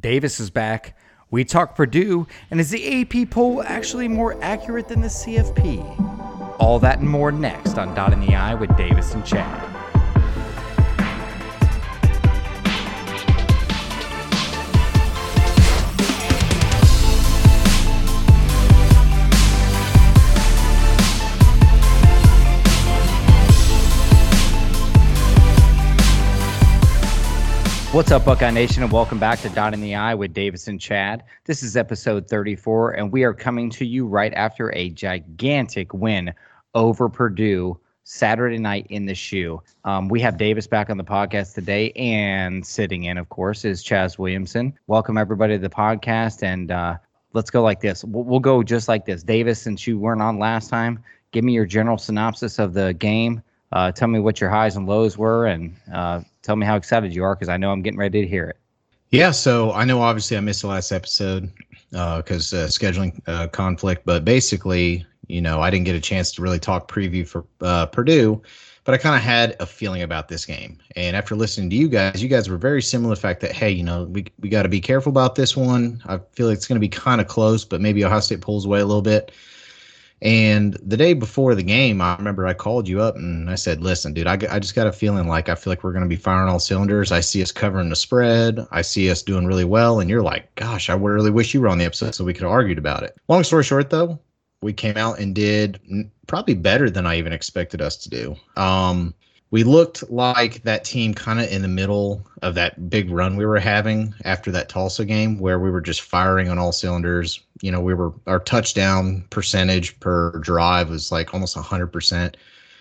Davis is back. We talk Purdue, and is the AP poll actually more accurate than the CFP? All that and more next on Dot in the Eye with Davis and Chad. What's up, Buckeye Nation, and welcome back to Dot in the Eye with Davis and Chad. This is episode 34, and we are coming to you right after a gigantic win over Purdue Saturday night in the shoe. We have Davis back on the podcast today, and sitting in, of course, is Chaz Williamson. Welcome, everybody, to the podcast, and let's go like this. We'll go just like this. Davis, since you weren't on last time, give me your general synopsis of the game. Tell me what your highs and lows were, and tell me how excited you are, because I know I'm getting ready to hear it. Yeah, so I know obviously I missed the last episode because scheduling conflict, but basically, you know, I didn't get a chance to really talk preview for Purdue, but I kind of had a feeling about this game. And after listening to you guys were very similar to the fact that, hey, you know, we got to be careful about this one. I feel like it's going to be kind of close, but maybe Ohio State pulls away a little bit. And the day before the game, I remember I called you up and I said, listen, dude, I just got a feeling like I feel like we're going to be firing all cylinders. I see us covering the spread. I see us doing really well. And you're like, gosh, I really wish you were on the episode so we could have argued about it. Long story short, though, we came out and did probably better than I even expected us to do. We looked like that team kind of in the middle of that big run we were having after that Tulsa game where we were just firing on all cylinders. You know, our touchdown percentage per drive was like almost 100%.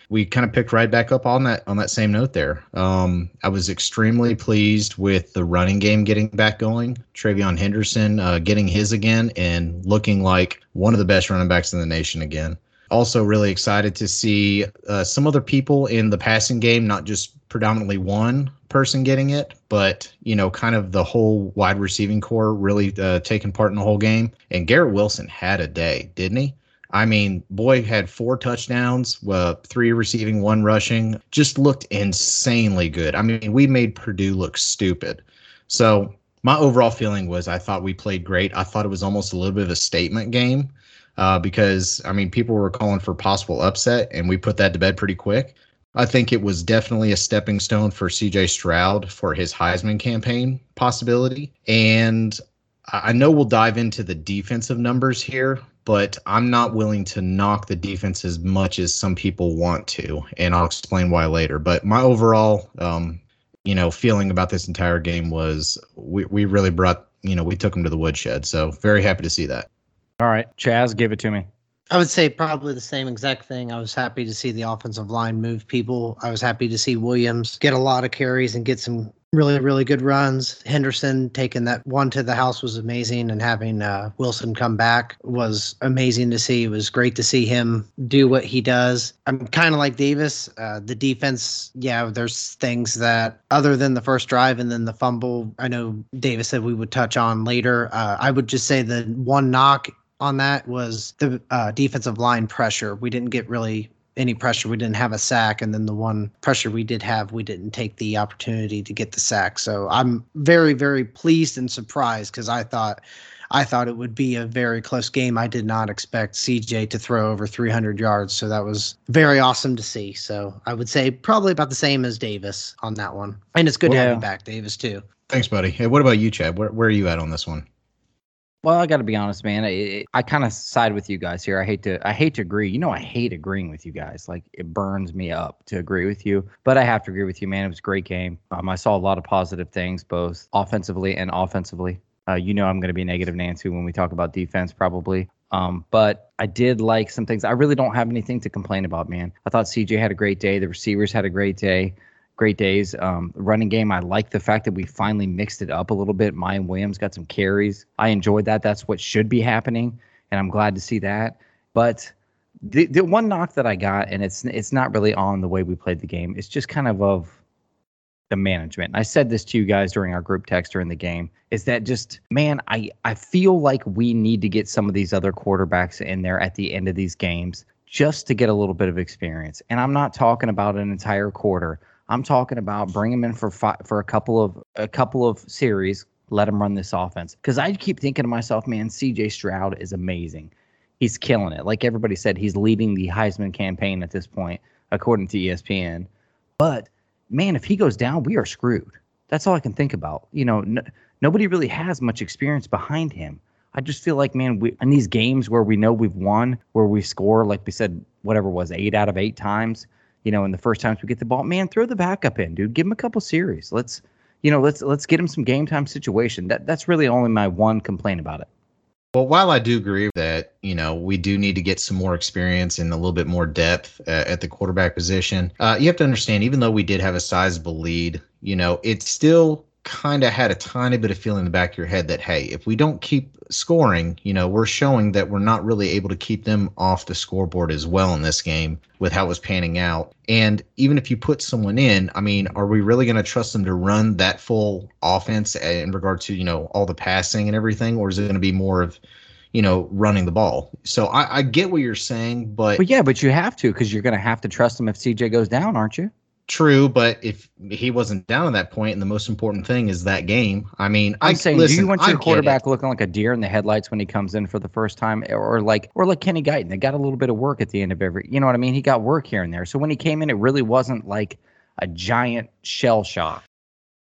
We kind of picked right back up on that same note there. I was extremely pleased with the running game getting back going. TreVeyon Henderson getting his again and looking like one of the best running backs in the nation again. Also really excited to see some other people in the passing game, not just predominantly one person getting it, but, you know, kind of the whole wide receiving core really taking part in the whole game. And Garrett Wilson had a day, didn't he? I mean, boy had 4 touchdowns, 3 receiving, 1 rushing, just looked insanely good. I mean, we made Purdue look stupid. So my overall feeling was I thought we played great. I thought it was almost a little bit of a statement game. Because, I mean, people were calling for possible upset, and we put that to bed pretty quick. I think it was definitely a stepping stone for CJ Stroud for his Heisman campaign possibility. And I know we'll dive into the defensive numbers here, but I'm not willing to knock the defense as much as some people want to, and I'll explain why later. But my overall, you know, feeling about this entire game was we really brought, you know, we took them to the woodshed. So very happy to see that. All right, Chaz, give it to me. I would say probably the same exact thing. I was happy to see the offensive line move people. I was happy to see Williams get a lot of carries and get some really, really good runs. Henderson taking that one to the house was amazing, and having Wilson come back was amazing to see. It was great to see him do what he does. I'm kind of like Davis. The defense, yeah, there's things that other than the first drive and then the fumble, I know Davis said we would touch on later. I would just say the one knock on that was the defensive line pressure. We didn't get really any pressure. We didn't have a sack. And then the one pressure we did have, we didn't take the opportunity to get the sack. So I'm very, very pleased and surprised because I thought it would be a very close game. I did not expect CJ to throw over 300 yards. So that was very awesome to see. So I would say probably about the same as Davis on that one. And it's good to have you back, Davis, too. Thanks, buddy. Hey, what about you, Chad? Where are you at on this one? Well, I got to be honest, man. I kind of side with you guys here. I hate to agree. You know, I hate agreeing with you guys. Like, it burns me up to agree with you. But I have to agree with you, man. It was a great game. I saw a lot of positive things, both offensively and offensively. You know, I'm going to be negative Nancy when we talk about defense, probably. But I did like some things. I really don't have anything to complain about, man. I thought CJ had a great day. The receivers had a great day. Great days. Running game, I like the fact that we finally mixed it up a little bit. Miyan Williams got some carries. I enjoyed that. That's what should be happening, and I'm glad to see that. But the one knock that I got, and it's not really on the way we played the game, it's just kind of the management. And I said this to you guys during our group text during the game, is that just, man, I feel like we need to get some of these other quarterbacks in there at the end of these games just to get a little bit of experience. And I'm not talking about an entire quarter. I'm talking about bring them in for a couple of series, Let him run this offense. Because I keep thinking to myself, man, CJ Stroud is amazing. He's killing it. Like everybody said, he's leading the Heisman campaign at this point, according to ESPN. But, man, if he goes down, we are screwed. That's all I can think about. You know, nobody really has much experience behind him. I just feel like, man, in these games where we know we've won, where we score, like we said, whatever it was, 8 out of 8 times, you know, and the first times we get the ball, man, throw the backup in, dude. Give him a couple series. Let's get him some game time situation. That's really only my one complaint about it. Well, while I do agree that, you know, we do need to get some more experience and a little bit more depth at the quarterback position, you have to understand, even though we did have a sizable lead, you know, it still kind of had a tiny bit of feeling in the back of your head that, hey, if we don't keep scoring, you know, we're showing that we're not really able to keep them off the scoreboard as well in this game with how it was panning out. And even if you put someone in, I mean, are we really going to trust them to run that full offense in regard to, you know, all the passing and everything? Or is it going to be more of, you know, running the ball? So I get what you're saying, but you have to, because you're going to have to trust them if CJ goes down, aren't you? True, but if he wasn't down at that point, and the most important thing is that game. I mean, do you want your quarterback looking like a deer in the headlights when he comes in for the first time, or like Kenny Guyton? They got a little bit of work at the end of every, you know what I mean? He got work here and there. So when he came in, it really wasn't like a giant shell shock.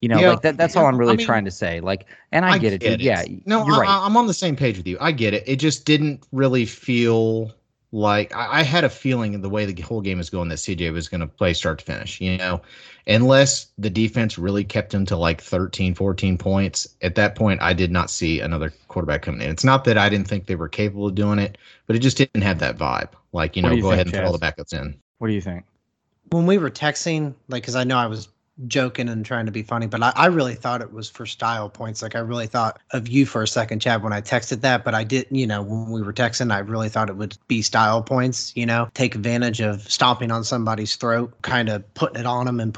You know, yeah, like that's all I'm really trying to say. Like, and I get it. Dude. Yeah, no, you're right. I'm on the same page with you. I get it. It just didn't really feel. Like, I had a feeling in the way the whole game was going that CJ was going to play start to finish, you know, unless the defense really kept him to like 13, 14 points. At that point, I did not see another quarterback coming in. It's not that I didn't think they were capable of doing it, but it just didn't have that vibe. Like, you know, go ahead and put all the backups in. What do you think? When we were texting, like, because I know I was joking and trying to be funny, but I really thought it was for style points. Like, I really thought of you for a second, Chad, when I texted that, but I didn't, you know, when we were texting, I really thought it would be style points, you know, take advantage of stomping on somebody's throat, kind of putting it on them.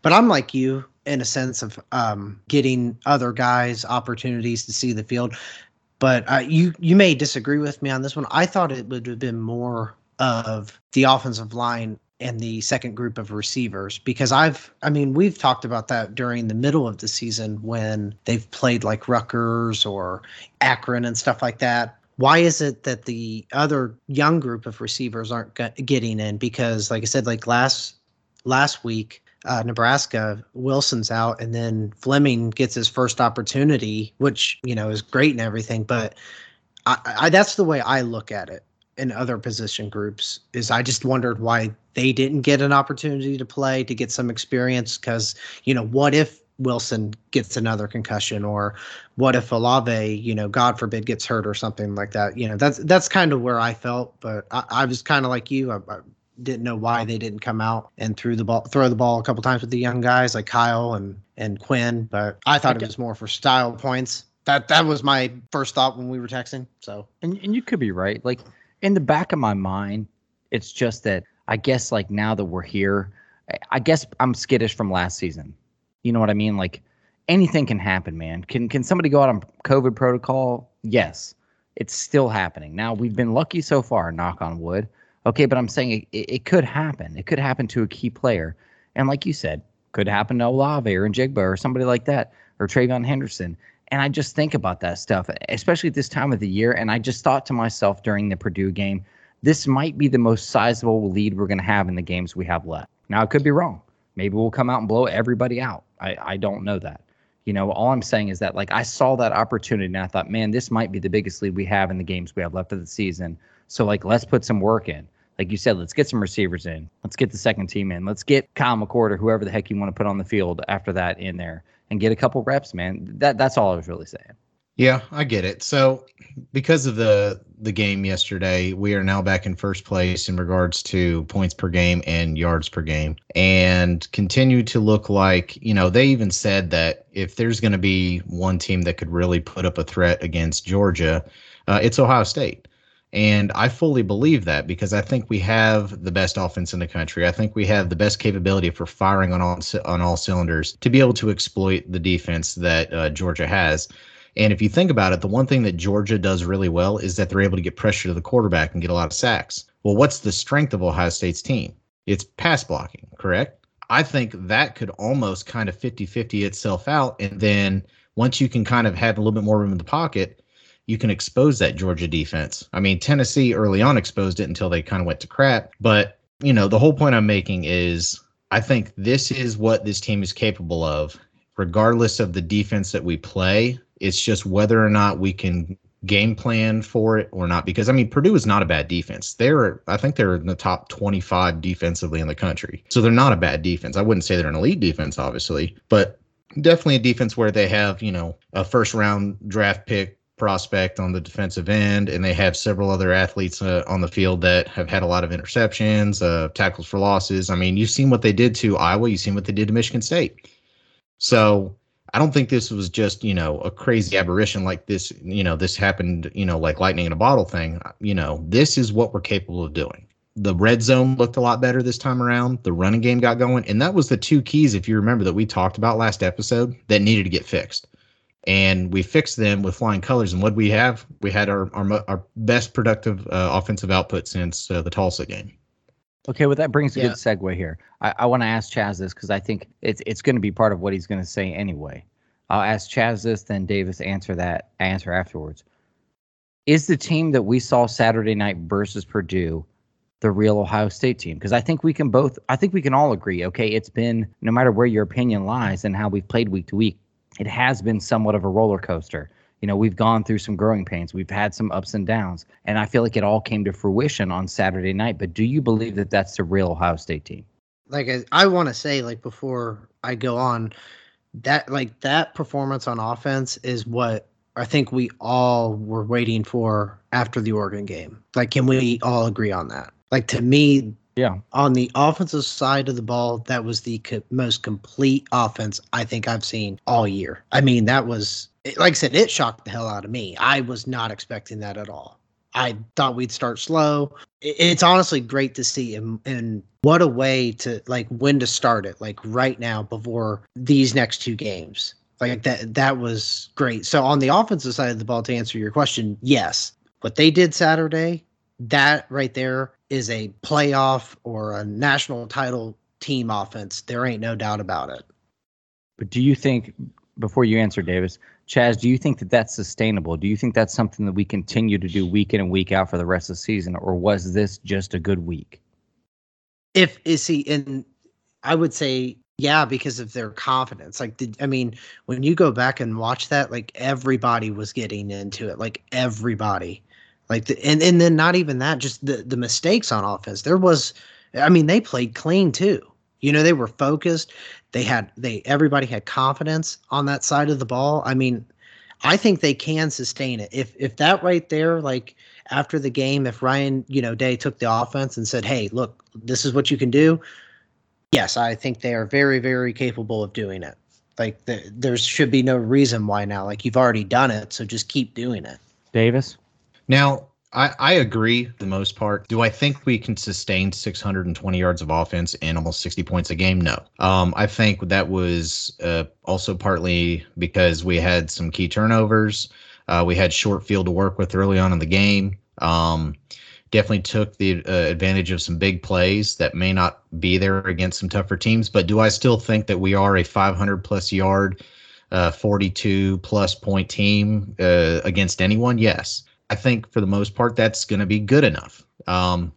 But I'm like you in a sense of getting other guys opportunities to see the field. But you may disagree with me on this one. I thought it would have been more of the offensive line and the second group of receivers, because we've talked about that during the middle of the season when they've played like Rutgers or Akron and stuff like that. Why is it that the other young group of receivers aren't getting in? Because like I said, like last week, Nebraska, Wilson's out, and then Fleming gets his first opportunity, which, you know, is great and everything. But I that's the way I look at it. In other position groups is I just wondered why they didn't get an opportunity to play, to get some experience. Cause you know, what if Wilson gets another concussion, or what if Olave, you know, God forbid, gets hurt or something like that? You know, that's kind of where I felt, but I was kind of like you, I didn't know why they didn't come out and throw the ball a couple times with the young guys like Kyle and Quinn, but I thought it was more for style points. That was my first thought when we were texting. So, and you could be right. Like, in the back of my mind, it's just that I guess like now that we're here, I guess I'm skittish from last season. You know what I mean? Like anything can happen, man. Can somebody go out on COVID protocol? Yes, it's still happening. Now we've been lucky so far, knock on wood. Okay, but I'm saying it could happen. It could happen to a key player. And like you said, could happen to Olave or Njigba or somebody like that, or TreVeyon Henderson. And I just think about that stuff, especially at this time of the year. And I just thought to myself during the Purdue game, this might be the most sizable lead we're going to have in the games we have left. Now, it could be wrong. Maybe we'll come out and blow everybody out. I don't know that. You know, all I'm saying is that, like, I saw that opportunity and I thought, man, this might be the biggest lead we have in the games we have left of the season. So, like, let's put some work in. Like you said, let's get some receivers in. Let's get the second team in. Let's get Kyle McCord or whoever the heck you want to put on the field after that in there and get a couple reps, man. That's all I was really saying. Yeah, I get it. So because of the game yesterday, we are now back in first place in regards to points per game and yards per game, and continue to look like, you know, they even said that if there's going to be one team that could really put up a threat against Georgia, it's Ohio State. And I fully believe that, because I think we have the best offense in the country. I think we have the best capability for firing on all cylinders to be able to exploit the defense that Georgia has. And if you think about it, the one thing that Georgia does really well is that they're able to get pressure to the quarterback and get a lot of sacks. Well, what's the strength of Ohio State's team? It's pass blocking, correct? I think that could almost kind of 50-50 itself out, and then once you can kind of have a little bit more room in the pocket, you can expose that Georgia defense. I mean, Tennessee early on exposed it until they kind of went to crap. But, you know, the whole point I'm making is I think this is what this team is capable of, regardless of the defense that we play. It's just whether or not we can game plan for it or not. Because, I mean, Purdue is not a bad defense. I think they're in the top 25 defensively in the country. So they're not a bad defense. I wouldn't say they're an elite defense, obviously, but definitely a defense where they have, you know, a first-round draft pick prospect on the defensive end, and they have several other athletes on the field that have had a lot of interceptions, tackles for losses. I mean, you've seen what they did to Iowa. You've seen what they did to Michigan State. So I don't think this was just, you know, a crazy aberration like this, you know, this happened, you know, like lightning in a bottle thing. You know, this is what we're capable of doing. The red zone looked a lot better this time around. The running game got going. And that was the two keys, if you remember, that we talked about last episode that needed to get fixed. And we fixed them with flying colors. And what we have, we had our best productive offensive output since the Tulsa game. Okay, well, that brings a good segue here. I want to ask Chaz this because I think it's going to be part of what he's going to say anyway. I'll ask Chaz this, then Davis answer afterwards. Is the team that we saw Saturday night versus Purdue the real Ohio State team? Because I think we can all agree, okay, it's been, no matter where your opinion lies and how we've played week to week, it has been somewhat of a roller coaster. You know, we've gone through some growing pains. We've had some ups and downs. And I feel like it all came to fruition on Saturday night. But do you believe that that's the real Ohio State team? Like, I want to say, like, before I go on, that, like, that performance on offense is what I think we all were waiting for after the Oregon game. Like, can we all agree on that? Like, to me, yeah, on the offensive side of the ball, that was the most complete offense I think I've seen all year. I mean, that was... like I said, it shocked the hell out of me. I was not expecting that at all. I thought we'd start slow. It's honestly great to see, and what a way to, like, when to start it, like right now before these next two games. Like that was great. So on the offensive side of the ball, to answer your question, yes, what they did Saturday, that right there is a playoff or a national title team offense. There ain't no doubt about it. But do you think, before you answer, Davis, Chaz, do you think that that's sustainable? Do you think that's something that we continue to do week in and week out for the rest of the season, or was this just a good week? I would say, yeah, because of their confidence. Like, when you go back and watch that, like, everybody was getting into it, like everybody, like, and then not even that, just the mistakes on offense. They played clean too. You know, they were focused. Everybody had confidence on that side of the ball. I mean, I think they can sustain it. If that right there, like after the game, if Ryan, you know, Day took the offense and said, "Hey, look, this is what you can do." Yes, I think they are very, very capable of doing it. Like there should be no reason why now. Like you've already done it, so just keep doing it. Davis? Now, I agree for the most part. Do I think we can sustain 620 yards of offense and almost 60 points a game? No. I think that was also partly because we had some key turnovers. We had short field to work with early on in the game. Definitely took the advantage of some big plays that may not be there against some tougher teams. But do I still think that we are a 500-plus yard, 42-plus point team against anyone? Yes. I think for the most part, that's going to be good enough.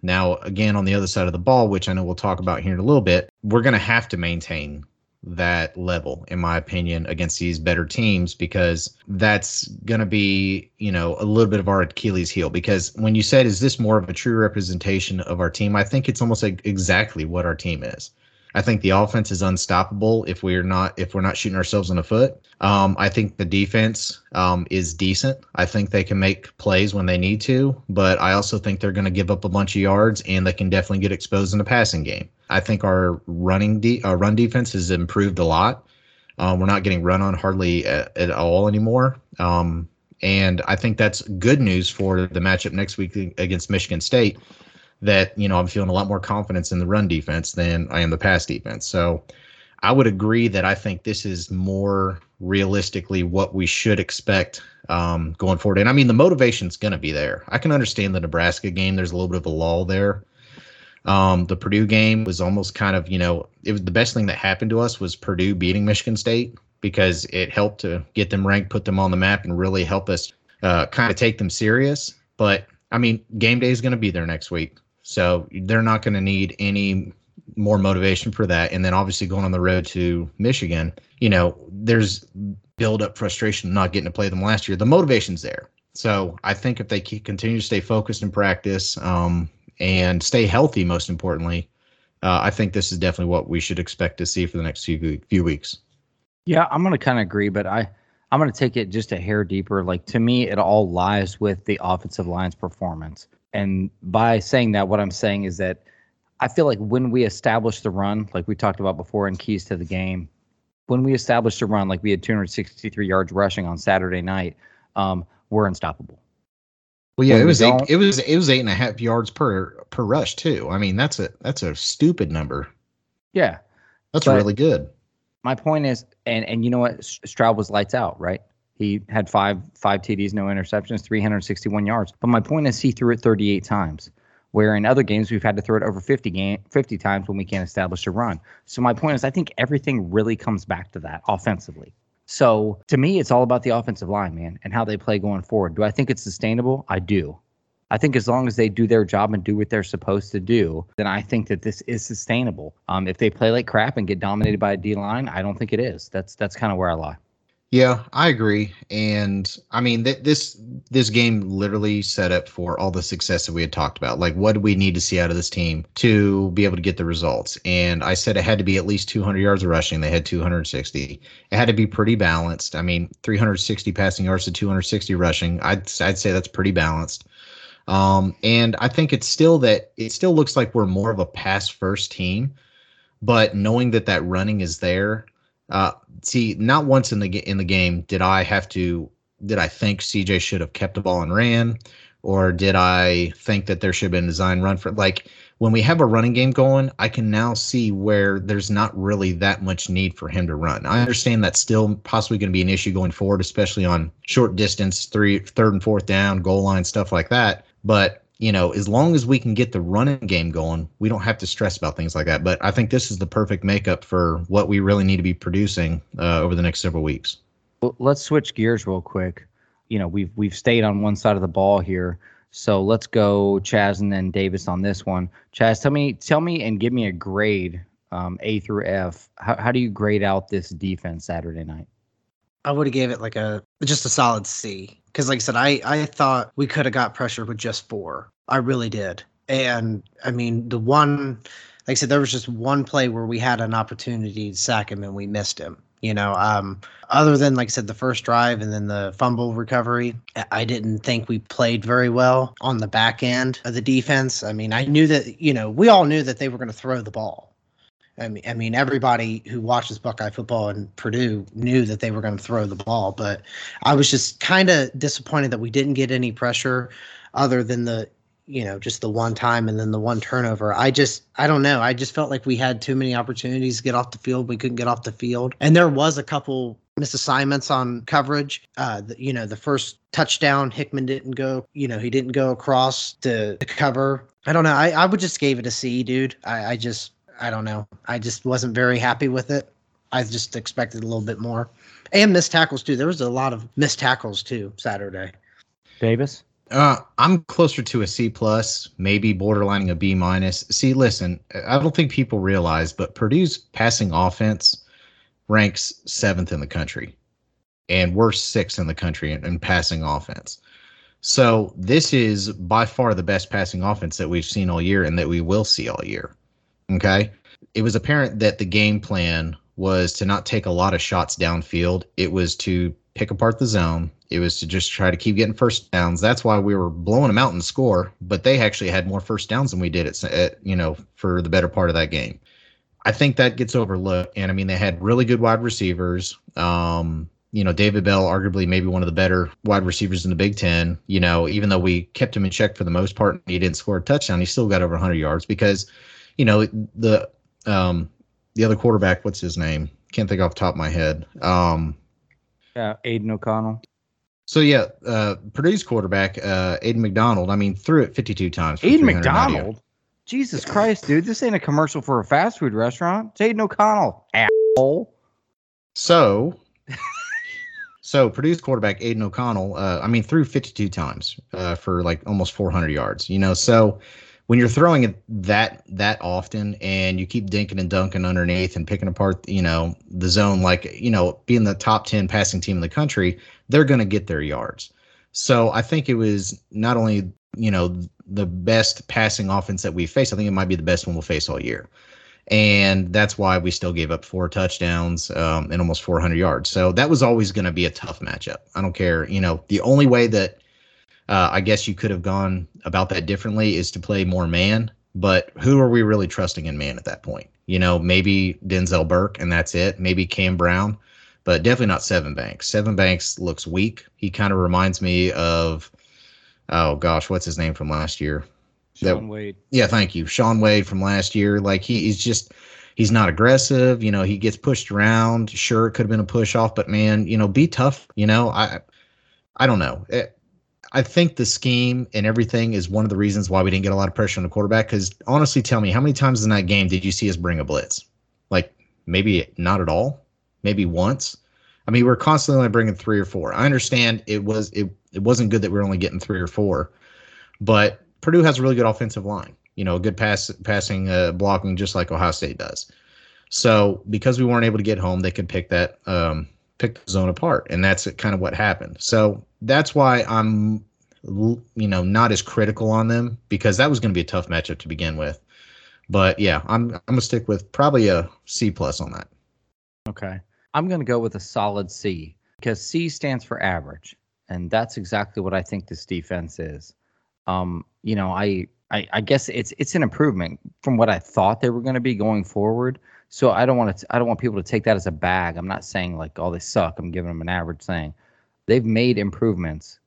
Now, again, on the other side of the ball, which I know we'll talk about here in a little bit, we're going to have to maintain that level, in my opinion, against these better teams, because that's going to be, you know, a little bit of our Achilles heel. Because when you said, is this more of a true representation of our team? I think it's almost like exactly what our team is. I think the offense is unstoppable if we're not shooting ourselves in the foot. I think the defense is decent. I think they can make plays when they need to, but I also think they're going to give up a bunch of yards, and they can definitely get exposed in the passing game. I think our run defense has improved a lot. We're not getting run on hardly at all anymore. And I think that's good news for the matchup next week against Michigan State. That, you know, I'm feeling a lot more confidence in the run defense than I am the pass defense. So I would agree that I think this is more realistically what we should expect going forward. And I mean, the motivation's going to be there. I can understand the Nebraska game. There's a little bit of a lull there. The Purdue game was almost kind of, you know, it was the best thing that happened to us was Purdue beating Michigan State. because it helped to get them ranked, put them on the map, and really help us kind of take them serious. But, I mean, game day is going to be there next week, so they're not going to need any more motivation for that. And then obviously going on the road to Michigan, you know, there's build-up frustration not getting to play them last year. The motivation's there. So I think if they continue to stay focused in practice and stay healthy, most importantly, I think this is definitely what we should expect to see for the next few weeks. Yeah, I'm going to kind of agree, but I'm going to take it just a hair deeper. Like, to me, it all lies with the offensive line's performance. And by saying that, what I'm saying is that I feel like when we established the run, like we talked about before in Keys to the Game, when we established the run, like we had 263 yards rushing on Saturday night, we're unstoppable. Well, yeah, it was 8.5 yards per rush too. I mean, that's a stupid number. Yeah, that's really good. My point is, and you know what, Stroud was lights out, right? He had five TDs, no interceptions, 361 yards. But my point is, he threw it 38 times, where in other games we've had to throw it over 50 times when we can't establish a run. So my point is, I think everything really comes back to that offensively. So to me, it's all about the offensive line, man, and how they play going forward. Do I think it's sustainable? I do. I think as long as they do their job and do what they're supposed to do, then I think that this is sustainable. If they play like crap and get dominated by a D-line, I don't think it is. That's kind of where I lie. Yeah, I agree. And I mean, this game literally set up for all the success that we had talked about. Like, what do we need to see out of this team to be able to get the results? And I said it had to be at least 200 yards of rushing. They had 260. It had to be pretty balanced. I mean, 360 passing yards to 260 rushing. I'd say that's pretty balanced. And I think it still looks like we're more of a pass first team, but knowing that running is there. Not once in the game did I think CJ should have kept the ball and ran, or did I think that there should have been a design run for, like, when we have a running game going, I can now see where there's not really that much need for him to run. I understand that's still possibly going to be an issue going forward, especially on short distance, third and fourth down, goal line, stuff like that. But, you know, as long as we can get the running game going, we don't have to stress about things like that. But I think this is the perfect makeup for what we really need to be producing over the next several weeks. Well, let's switch gears real quick. You know, we've stayed on one side of the ball here, so let's go Chaz and then Davis on this one. Chaz, tell me, and give me a grade, A through F. How do you grade out this defense Saturday night? I would have gave it like just a solid C. Because like I said, I thought we could have got pressure with just four. I really did. And, I mean, the one, like I said, there was just one play where we had an opportunity to sack him and we missed him. You know, other than, like I said, the first drive and then the fumble recovery, I didn't think we played very well on the back end of the defense. I mean, I knew that, you know, we all knew that they were going to throw the ball. I mean, everybody who watches Buckeye football and Purdue knew that they were going to throw the ball, but I was just kind of disappointed that we didn't get any pressure other than the, you know, just the one time and then the one turnover. I don't know. I just felt like we had too many opportunities to get off the field. We couldn't get off the field. And there was a couple misassignments on coverage. You know, the first touchdown, Hickman didn't go, you know, he didn't go across the cover. I don't know. I would just gave it a C, dude. I don't know. I just wasn't very happy with it. I just expected a little bit more. And missed tackles, too. There was a lot of missed tackles, too, Saturday. Davis? I'm closer to a C+, maybe borderlining a B-. See, listen, I don't think people realize, but Purdue's passing offense ranks 7th in the country. And we're 6th in the country in passing offense. So this is by far the best passing offense that we've seen all year and that we will see all year. Okay. It was apparent that the game plan was to not take a lot of shots downfield. It was to pick apart the zone. It was to just try to keep getting first downs. That's why we were blowing them out in the score, but they actually had more first downs than we did at you know, for the better part of that game. I think that gets overlooked. And I mean, they had really good wide receivers. You know, David Bell, arguably maybe one of the better wide receivers in the Big Ten. You know, even though we kept him in check for the most part, and he didn't score a touchdown, he still got over 100 yards because, you know, the other quarterback, what's his name? Can't think off the top of my head. Aidan O'Connell. So, yeah, Purdue's quarterback, Aidan McDonald, I mean, threw it 52 times. Aidan McDonald? Jesus Christ, dude. This ain't a commercial for a fast food restaurant. It's Aidan O'Connell, asshole. So, So Purdue's quarterback, Aidan O'Connell, threw 52 times for like almost 400 yards, you know, so when you're throwing it that often and you keep dinking and dunking underneath and picking apart, you know, the zone, like, you know, being the top 10 passing team in the country, they're going to get their yards. So I think it was not only, you know, the best passing offense that we faced, I think it might be the best one we'll face all year. And that's why we still gave up 4 touchdowns and almost 400 yards. So that was always going to be a tough matchup. I don't care. You know, the only way that I guess you could have gone about that differently is to play more man. But who are we really trusting in man at that point? You know, maybe Denzel Burke, and that's it. Maybe Cam Brown, but definitely not Seven Banks. Seven Banks looks weak. He kind of reminds me of, oh, gosh, what's his name from last year? Sean Wade. Yeah, thank you. Sean Wade from last year. Like, he's just – he's not aggressive. You know, he gets pushed around. Sure, it could have been a push-off, but, man, you know, be tough. You know, I don't know. I think the scheme and everything is one of the reasons why we didn't get a lot of pressure on the quarterback because, honestly, tell me, how many times in that game did you see us bring a blitz? Like, maybe not at all. Maybe once. I mean, we're constantly only bringing 3 or 4. I understand it wasn't good that we were only getting 3 or 4, but – Purdue has a really good offensive line, you know, good passing blocking, just like Ohio State does. So because we weren't able to get home, they could pick that pick the zone apart, and that's kind of what happened. So that's why I'm, you know, not as critical on them because that was going to be a tough matchup to begin with. But yeah, I'm gonna stick with probably a C+ on that. Okay, I'm gonna go with a solid C because C stands for average, and that's exactly what I think this defense is. You know, I guess it's an improvement from what I thought they were going to be going forward. So I don't want people to take that as a bag. I'm not saying like, oh, they suck. I'm giving them an average thing. They've made improvements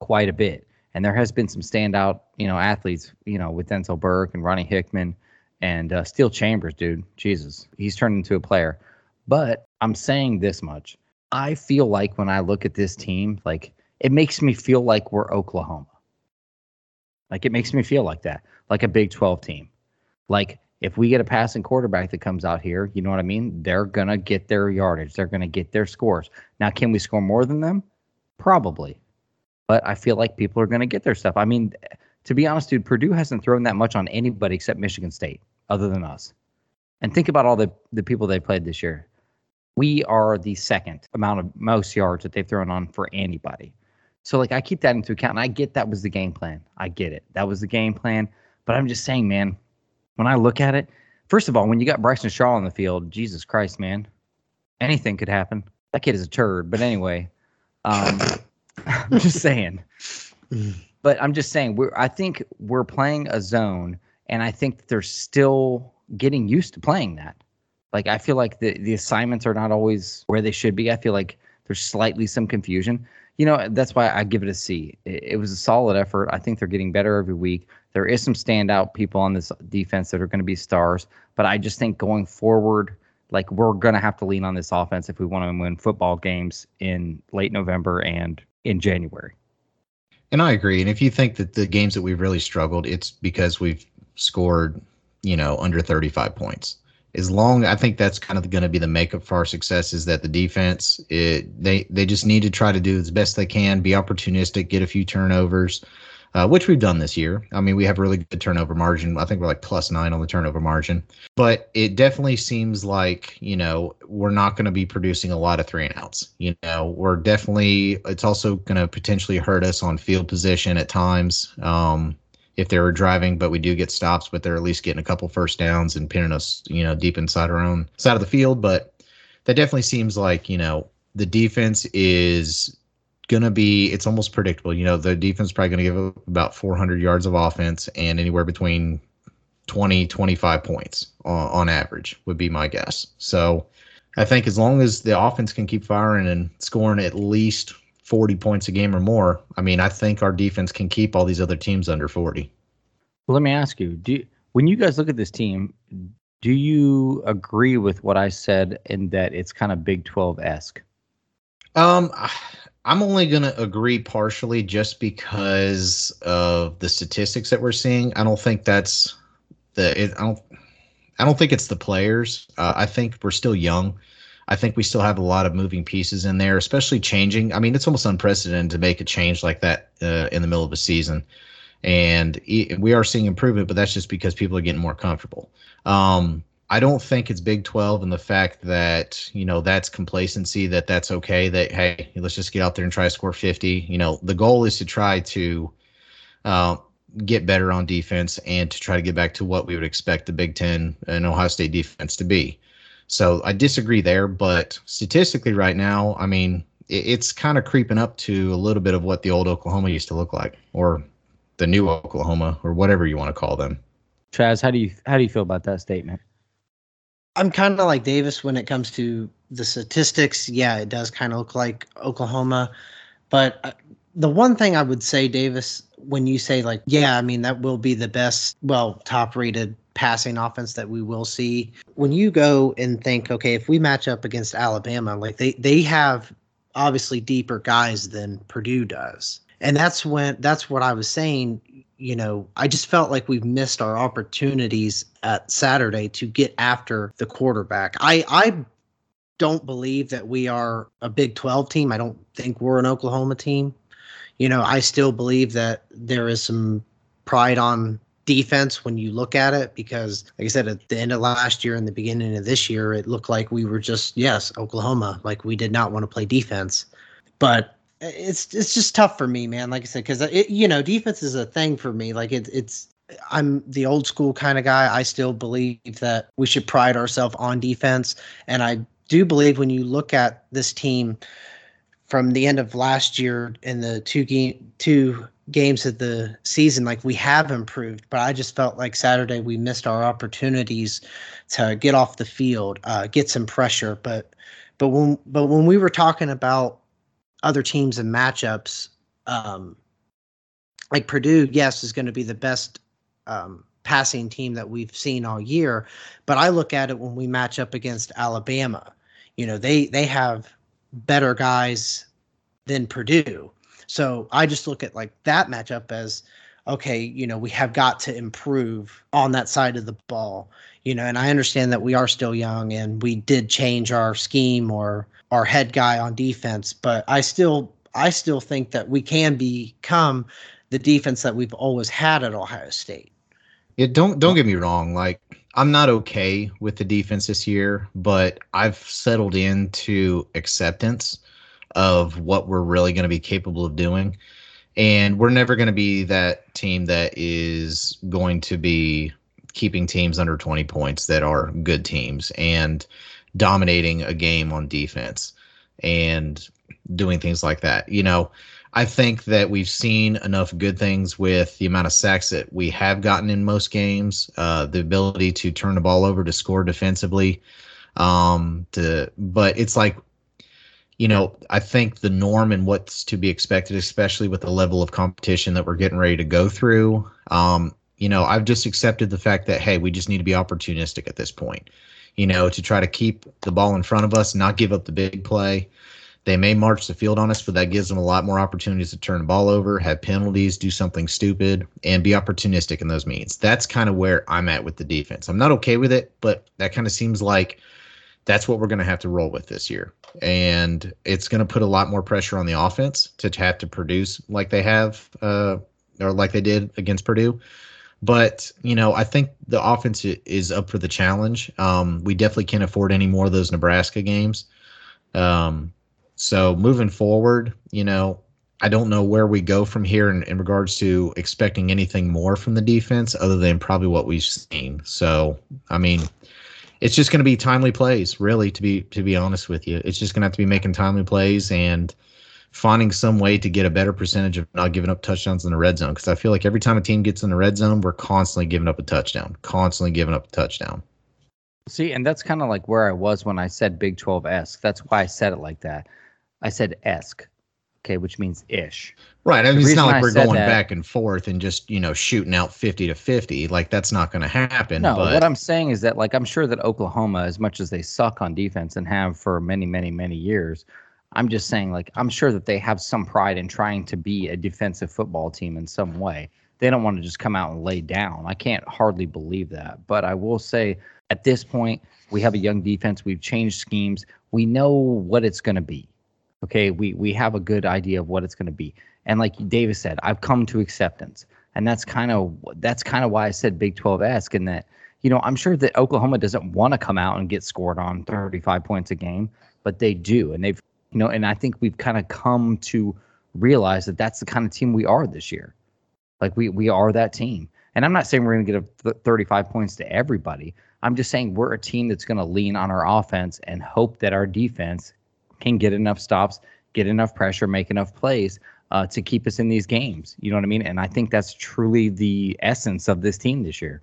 quite a bit. And there has been some standout, you know, athletes, you know, with Denzel Burke and Ronnie Hickman and Steel Chambers, dude. Jesus, he's turned into a player. But I'm saying this much. I feel like when I look at this team, like it makes me feel like we're Oklahoma. Like, it makes me feel like that, like a Big 12 team. Like, if we get a passing quarterback that comes out here, you know what I mean? They're going to get their yardage. They're going to get their scores. Now, can we score more than them? Probably. But I feel like people are going to get their stuff. I mean, to be honest, dude, Purdue hasn't thrown that much on anybody except Michigan State, other than us. And think about all the people they played this year. We are the second amount of most yards that they've thrown on for anybody. So, like, I keep that into account, and I get that was the game plan. I get it. That was the game plan. But I'm just saying, man, when I look at it, first of all, when you got Bryson Shaw on the field, Jesus Christ, man, anything could happen. That kid is a turd. But anyway, I'm just saying. But I'm just saying, I think we're playing a zone, and I think they're still getting used to playing that. Like, I feel like the assignments are not always where they should be. I feel like there's slightly some confusion. You know, that's why I give it a C. It was a solid effort. I think they're getting better every week. There is some standout people on this defense that are going to be stars. But I just think going forward, like, we're going to have to lean on this offense if we want to win football games in late November and in January. And I agree. And if you think that the games that we've really struggled, it's because we've scored, you know, under 35 points. I think that's kind of going to be the makeup for our success is that the defense, they just need to try to do as best they can, be opportunistic, get a few turnovers, which we've done this year. I mean, we have really good turnover margin. I think we're like +9 on the turnover margin. But it definitely seems like, you know, we're not going to be producing a lot of 3-and-outs. You know, we're definitely – it's also going to potentially hurt us on field position at times. If they were driving, but we do get stops, but they're at least getting a couple first downs and pinning us, you know, deep inside our own side of the field. But that definitely seems like, you know, the defense is going to be, it's almost predictable. You know, the defense is probably going to give up about 400 yards of offense and anywhere between 20, 25 points on average would be my guess. So I think as long as the offense can keep firing and scoring at least 40 points a game or more, I mean, I think our defense can keep all these other teams under 40. Well, let me ask you, when you guys look at this team, do you agree with what I said in that it's kind of Big 12-esque? I'm only going to agree partially just because of the statistics that we're seeing. I don't think that's I don't think it's the players. I think we're still young. I think we still have a lot of moving pieces in there, especially changing. I mean, it's almost unprecedented to make a change like that in the middle of a season. And we are seeing improvement, but that's just because people are getting more comfortable. I don't think it's Big 12 and the fact that, you know, that's complacency, that that's okay, that, hey, let's just get out there and try to score 50. You know, the goal is to try to get better on defense and to try to get back to what we would expect the Big Ten and Ohio State defense to be. So I disagree there, but statistically right now, I mean, it's kind of creeping up to a little bit of what the old Oklahoma used to look like, or the new Oklahoma, or whatever you want to call them. Traz, how do you feel about that statement? I'm kind of like Davis when it comes to the statistics. Yeah, it does kind of look like Oklahoma. But the one thing I would say, Davis, when you say like, yeah, I mean, that will be the best, well, top-rated passing offense that we will see. When you go and think, okay, if we match up against Alabama, like they have obviously deeper guys than Purdue does. And that's what I was saying. You know, I just felt like we've missed our opportunities at Saturday to get after the quarterback. I don't believe that we are a Big 12 team. I don't think we're an Oklahoma team. You know, I still believe that there is some pride on defense when you look at it, because like I said, at the end of last year and the beginning of this year, it looked like we were just, yes, Oklahoma, like we did not want to play defense. But it's just tough for me, man. Like I said, because you know, defense is a thing for me. Like I'm the old school kind of guy. I still believe that we should pride ourselves on defense, and I do believe when you look at this team from the end of last year and the two games of the season, like we have improved. But I just felt like Saturday we missed our opportunities to get off the field, get some pressure. But when we were talking about other teams and matchups, like Purdue, yes, is going to be the best passing team that we've seen all year. But I look at it when we match up against Alabama. You know, they have better guys than Purdue. So I just look at like that matchup as, okay, you know, we have got to improve on that side of the ball. You know, and I understand that we are still young and we did change our scheme or our head guy on defense, but I still think that we can become the defense that we've always had at Ohio State. Yeah, don't get me wrong. Like, I'm not okay with the defense this year, but I've settled into acceptance of what we're really going to be capable of doing. And we're never going to be that team that is going to be keeping teams under 20 points that are good teams and dominating a game on defense and doing things like that. You know, I think that we've seen enough good things with the amount of sacks that we have gotten in most games, the ability to turn the ball over, to score defensively. But it's like, you know, I think the norm and what's to be expected, especially with the level of competition that we're getting ready to go through, you know, I've just accepted the fact that, hey, we just need to be opportunistic at this point, you know, to try to keep the ball in front of us, not give up the big play. They may march the field on us, but that gives them a lot more opportunities to turn the ball over, have penalties, do something stupid, and be opportunistic in those means. That's kind of where I'm at with the defense. I'm not okay with it, but that kind of seems like that's what we're going to have to roll with this year. And it's going to put a lot more pressure on the offense to have to produce like they have or like they did against Purdue. But, you know, I think the offense is up for the challenge. We definitely can't afford any more of those Nebraska games. So moving forward, you know, I don't know where we go from here in regards to expecting anything more from the defense other than probably what we've seen. So, I mean, it's just going to be timely plays, really, to be honest with you. It's just going to have to be making timely plays and finding some way to get a better percentage of not giving up touchdowns in the red zone, because I feel like every time a team gets in the red zone, we're constantly giving up a touchdown, See, and that's kind of like where I was when I said Big 12-esque. That's why I said it like that. I said esque, okay, which means ish. Right. I mean, it's not like we're going back and forth and just, you know, shooting out 50-50. Like, that's not going to happen. No, but what I'm saying is that, like, I'm sure that Oklahoma, as much as they suck on defense and have for many, many, many years, I'm just saying, like, I'm sure that they have some pride in trying to be a defensive football team in some way. They don't want to just come out and lay down. I can't hardly believe that. But I will say at this point, we have a young defense. We've changed schemes. We know what it's going to be. Okay, we have a good idea of what it's going to be. And like Davis said, I've come to acceptance. And that's kind of why I said Big 12-esque, in that, you know, I'm sure that Oklahoma doesn't want to come out and get scored on 35 points a game, but they do. And they've, you know, and I think we've kind of come to realize that that's the kind of team we are this year. Like we are that team. And I'm not saying we're going to get a 35 points to everybody. I'm just saying we're a team that's going to lean on our offense and hope that our defense can get enough stops, get enough pressure, make enough plays to keep us in these games. You know what I mean? And I think that's truly the essence of this team this year.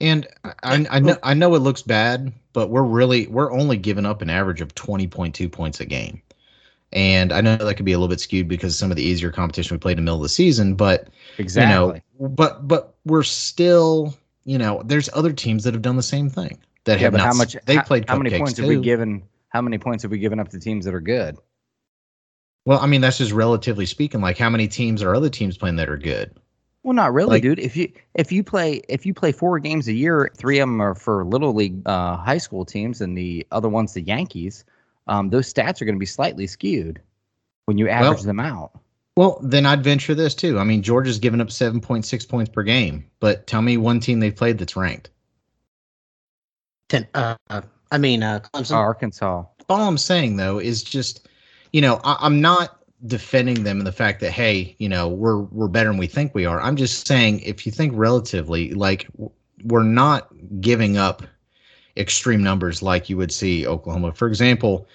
And I know it looks bad, but we're only giving up an average of 20.2 points a game. And I know that could be a little bit skewed because some of the easier competition we played in the middle of the season, but exactly. You know, but we're still, you know, there's other teams that have done the same thing that have not. How many points have we given up to teams that are good? Well, I mean, that's just relatively speaking. Like, how many teams are other teams playing that are good? Well, not really, like, dude. If you play 4 games a year, 3 of them are for little league high school teams, and the other one's the Yankees. Those stats are going to be slightly skewed when you average them out. Well, then I'd venture this too. I mean, Georgia's given up 7.6 points per game, but tell me one team they've played that's ranked. Arkansas. All I'm saying though is just, you know, I'm not defending them in the fact that, hey, you know, we're better than we think we are. I'm just saying, if you think relatively, like, we're not giving up extreme numbers like you would see Oklahoma. For example,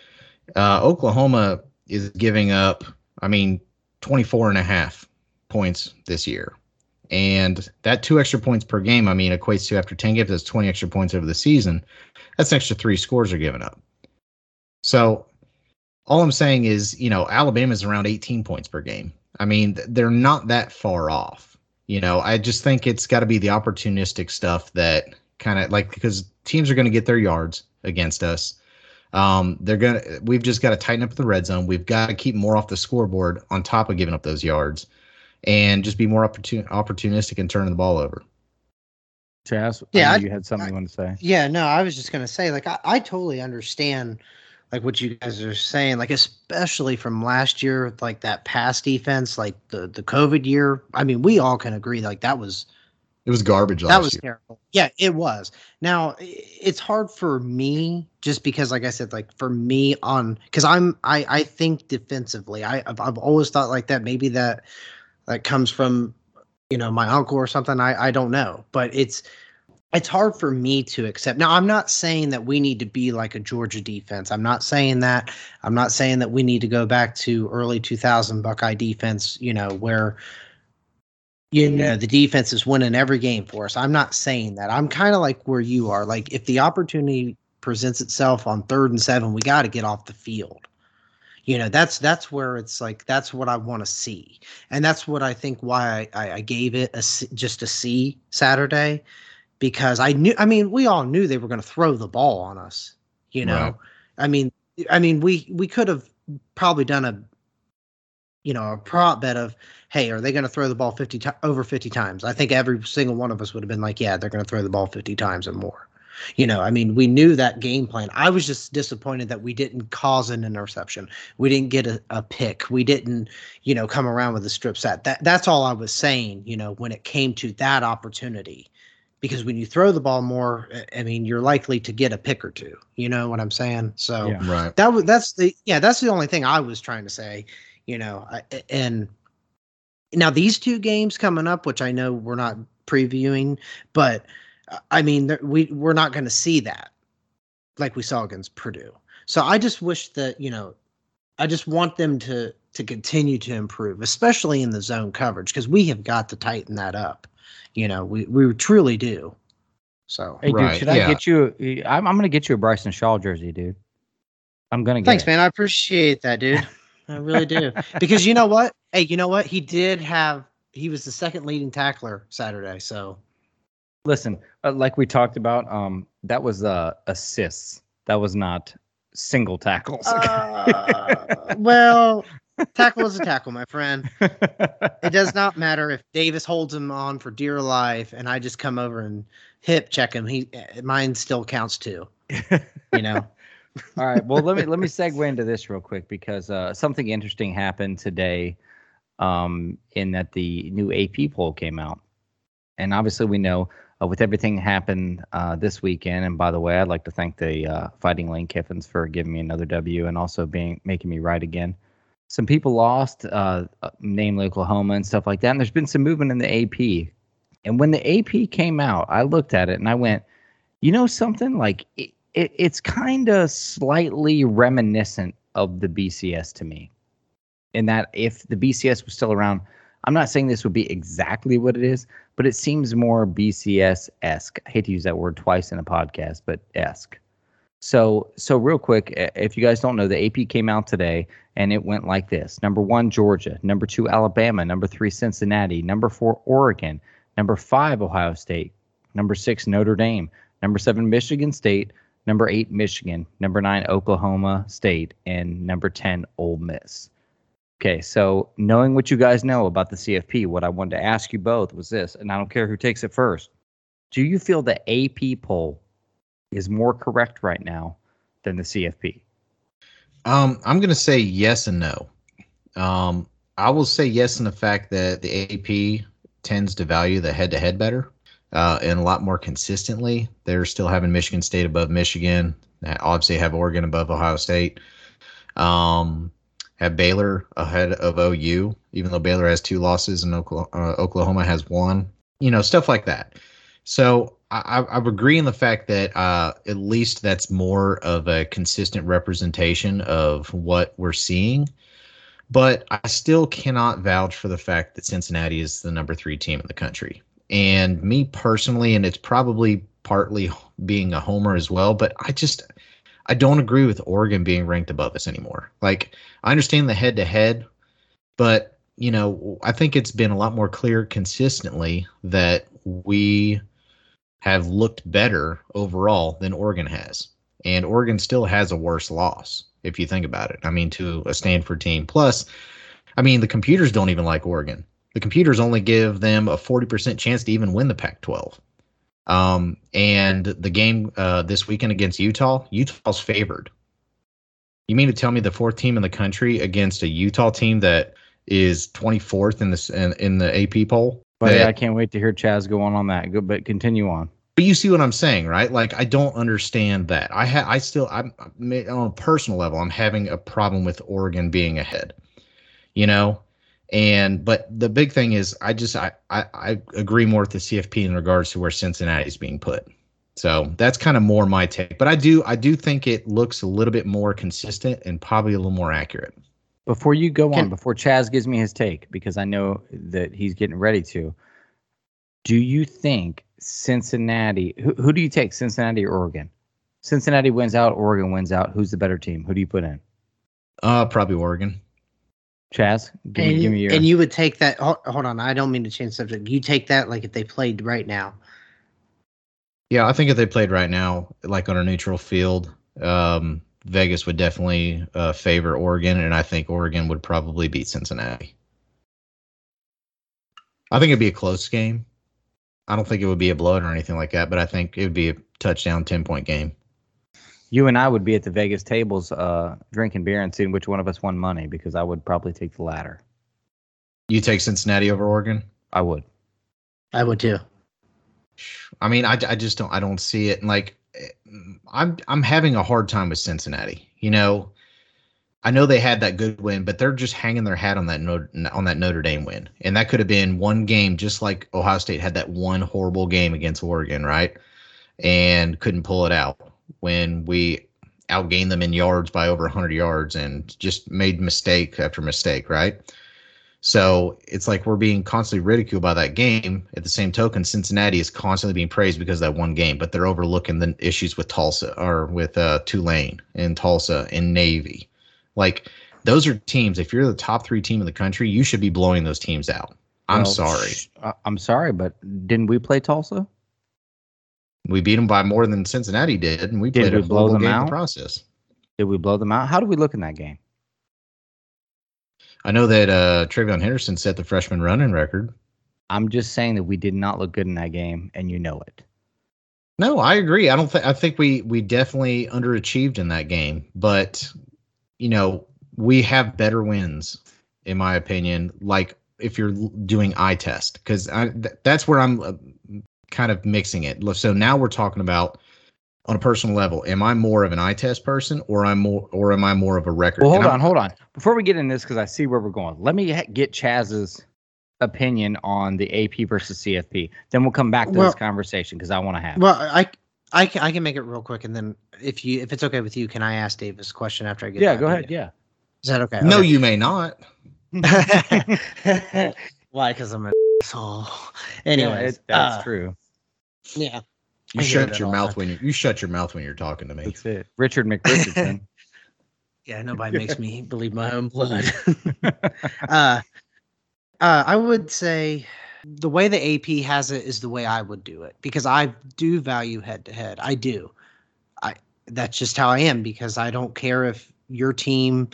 Oklahoma is giving up, 24.5 points this year. And that 2 extra points per game, equates to, after 10 games, that's 20 extra points over the season. That's an extra 3 scores are given up. So all I'm saying is, you know, Alabama's around 18 points per game. They're not that far off. You know, I just think it's got to be the opportunistic stuff that kind of, like, because teams are going to get their yards against us. We've just got to tighten up the red zone. We've got to keep more off the scoreboard on top of giving up those yards, and just be more opportunistic and turning the ball over. Chaz, yeah, you had something you wanted to say. Yeah, no, I was just going to say, like, I totally understand, like, what you guys are saying, like, especially from last year, like that pass defense, like the COVID year. We all can agree, like, it was garbage last year. That was terrible. Yeah, it was. Now, it's hard for me, just because, like I said, like, for me because I think defensively. I've always thought like that. Maybe that comes from, you know, my uncle or something. I don't know. But it's hard for me to accept. Now, I'm not saying that we need to be like a Georgia defense. I'm not saying that. I'm not saying that we need to go back to early 2000 Buckeye defense, you know, where – you know, the defense is winning every game for us. I'm not saying that. I'm kind of like where you are. Like, if the opportunity presents itself on 3rd and 7, we got to get off the field. You know, that's where it's like, that's what I want to see. And that's what I think why I gave it just a C Saturday, because we all knew they were going to throw the ball on us, you know. Right. We could have probably done a prop bet of, hey, are they going to throw the ball over 50 times? I think every single one of us would have been like, yeah, they're going to throw the ball 50 times or more. You know, we knew that game plan. I was just disappointed that we didn't cause an interception. We didn't get a pick. We didn't, you know, come around with a strip sack. That's all I was saying, you know, when it came to that opportunity. Because when you throw the ball more, you're likely to get a pick or two. You know what I'm saying? So yeah, right. That's the only thing I was trying to say. You know, and now these 2 games coming up, which I know we're not previewing, but we're not going to see that like we saw against Purdue. So I just wish that, you know, I just want them to continue to improve, especially in the zone coverage, because we have got to tighten that up. You know, we truly do. So, hey, dude, right, should I get you? I'm going to get you a Bryson Shaw jersey, dude. I'm going to get it. Thanks, man. I appreciate that, dude. I really do. Because you know what? Hey, you know what? He was the second leading tackler Saturday. So listen, like we talked about, that was assists. That was not single tackles. Well, Tackle is a tackle, my friend. It does not matter if Davis holds him on for dear life and I just come over and hip check him. Mine still counts too, you know? All right. Well, let me segue into this real quick because something interesting happened today in that the new AP poll came out. And obviously we know with everything happened this weekend. And by the way, I'd like to thank the Fighting Lane Kiffins for giving me another W and also making me right again. Some people lost, namely Oklahoma and stuff like that. And there's been some movement in the AP. And when the AP came out, I looked at it and I went, you know something? Like it's kind of slightly reminiscent of the BCS to me. In that if the BCS was still around, I'm not saying this would be exactly what it is, but it seems more BCS-esque. I hate to use that word twice in a podcast, but esque. So real quick, if you guys don't know, the AP came out today, and it went like this. Number 1, Georgia. Number 2, Alabama. Number 3, Cincinnati. Number 4, Oregon. Number 5, Ohio State. Number 6, Notre Dame. Number 7, Michigan State. Number 8, Michigan. Number 9, Oklahoma State. And number 10, Ole Miss. Okay, so knowing what you guys know about the CFP, what I wanted to ask you both was this, and I don't care who takes it first. Do you feel the AP poll is more correct right now than the CFP? I'm going to say yes and no. I will say yes in the fact that the AP tends to value the head-to-head better and a lot more consistently. They're still having Michigan State above Michigan. They obviously have Oregon above Ohio State. Have Baylor ahead of OU, even though Baylor has 2 losses and Oklahoma has 1. You know, stuff like that. So I agree in the fact that at least that's more of a consistent representation of what we're seeing. But I still cannot vouch for the fact that Cincinnati is the number 3 team in the country. And me personally, and it's probably partly being a homer as well, but I don't agree with Oregon being ranked above us anymore. Like, I understand the head-to-head, but, you know, I think it's been a lot more clear consistently that we have looked better overall than Oregon has. And Oregon still has a worse loss, if you think about it. I mean, to a Stanford team. Plus, I mean, the computers don't even like Oregon. The computers only give them a 40% chance to even win the Pac-12. And the game this weekend against Utah, Utah's favored. You mean to tell me the 4th team in the country against a Utah team that is 24th in the AP poll? Buddy, I can't wait to hear Chaz go on that. Good, but continue on. But you see what I'm saying, right? Like, I don't understand that. I'm on a personal level, I'm having a problem with Oregon being ahead, you know? But the big thing is I agree more with the CFP in regards to where Cincinnati's being put. So that's kind of more my take. But I do think it looks a little bit more consistent and probably a little more accurate. Before you go on, before Chaz gives me his take, because I know that he's getting ready to, do you think Cincinnati, who do you take, Cincinnati or Oregon? Cincinnati wins out, Oregon wins out. Who's the better team? Who do you put in? Probably Oregon. Chaz, give me your... And you would take that... Hold on, I don't mean to change subject. You take that like if they played right now. Yeah, I think if they played right now, like on a neutral field... Vegas would definitely favor Oregon, and I think Oregon would probably beat Cincinnati. I think it'd be a close game. I don't think it would be a blowout or anything like that, but I think it would be a touchdown, 10-point game. You and I would be at the Vegas tables drinking beer and seeing which one of us won money, because I would probably take the latter. You take Cincinnati over Oregon? I would. I would too. I mean, I just don't. I don't see it. And like, I'm having a hard time with Cincinnati. You know, I know they had that good win, but they're just hanging their hat on that Notre Dame win, and that could have been one game, just like Ohio State had that one horrible game against Oregon, right? And couldn't pull it out when we outgained them in yards by over 100 yards and just made mistake after mistake, right? So it's like we're being constantly ridiculed by that game. At the same token, Cincinnati is constantly being praised because of that one game, but they're overlooking the issues with Tulane and Tulsa and Navy. Like, those are teams, if you're the top 3 team in the country, you should be blowing those teams out. I'm sorry, but didn't we play Tulsa? We beat them by more than Cincinnati did, and we played a global game in the process. Did we blow them out? How did we look in that game? I know that TreVeyon Henderson set the freshman running record. I'm just saying that we did not look good in that game, and you know it. No, I agree. I think we definitely underachieved in that game, but you know, we have better wins in my opinion, like if you're doing eye test, cuz that's where I'm kind of mixing it. So now we're talking about on a personal level, am I more of an eye test person or am I more of a record? Well, hold on. Before we get into this, cuz I see where we're going. Let me get Chaz's opinion on the AP versus CFP. Then we'll come back to this conversation because I want to have it. Well, I can make it real quick, and then if it's okay with you, can I ask Dave this question after I get? Yeah, go ahead. Yeah, is that okay? No, okay. You may not. Why? Because I'm an asshole. Anyways, that's true. Yeah, you shut your mouth when you shut your mouth when you're talking to me. That's it, Richard McRichardson. Yeah, nobody makes me believe my own blood. I would say the way the AP has it is the way I would do it, because I do value head-to-head. I do. That's just how I am, because I don't care if your team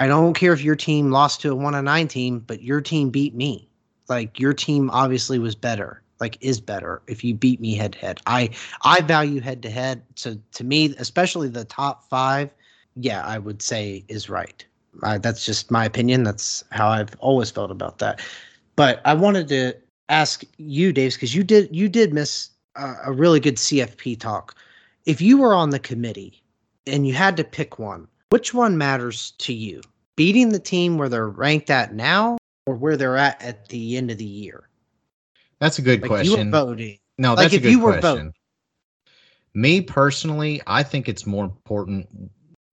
lost to a 1-9 team, but your team beat me. Like, your team obviously was better, like is better if you beat me head-to-head. I value head-to-head. So to me, especially the top five, yeah, I would say is right. That's just my opinion. That's how I've always felt about that. But I wanted to ask you, Dave, because you did miss a really good CFP talk. If you were on the committee and you had to pick one, which one matters to you? Beating the team where they're ranked at now, or where they're at the end of the year? That's a good question. You were voting. No, that's a good question. Me personally, I think it's more important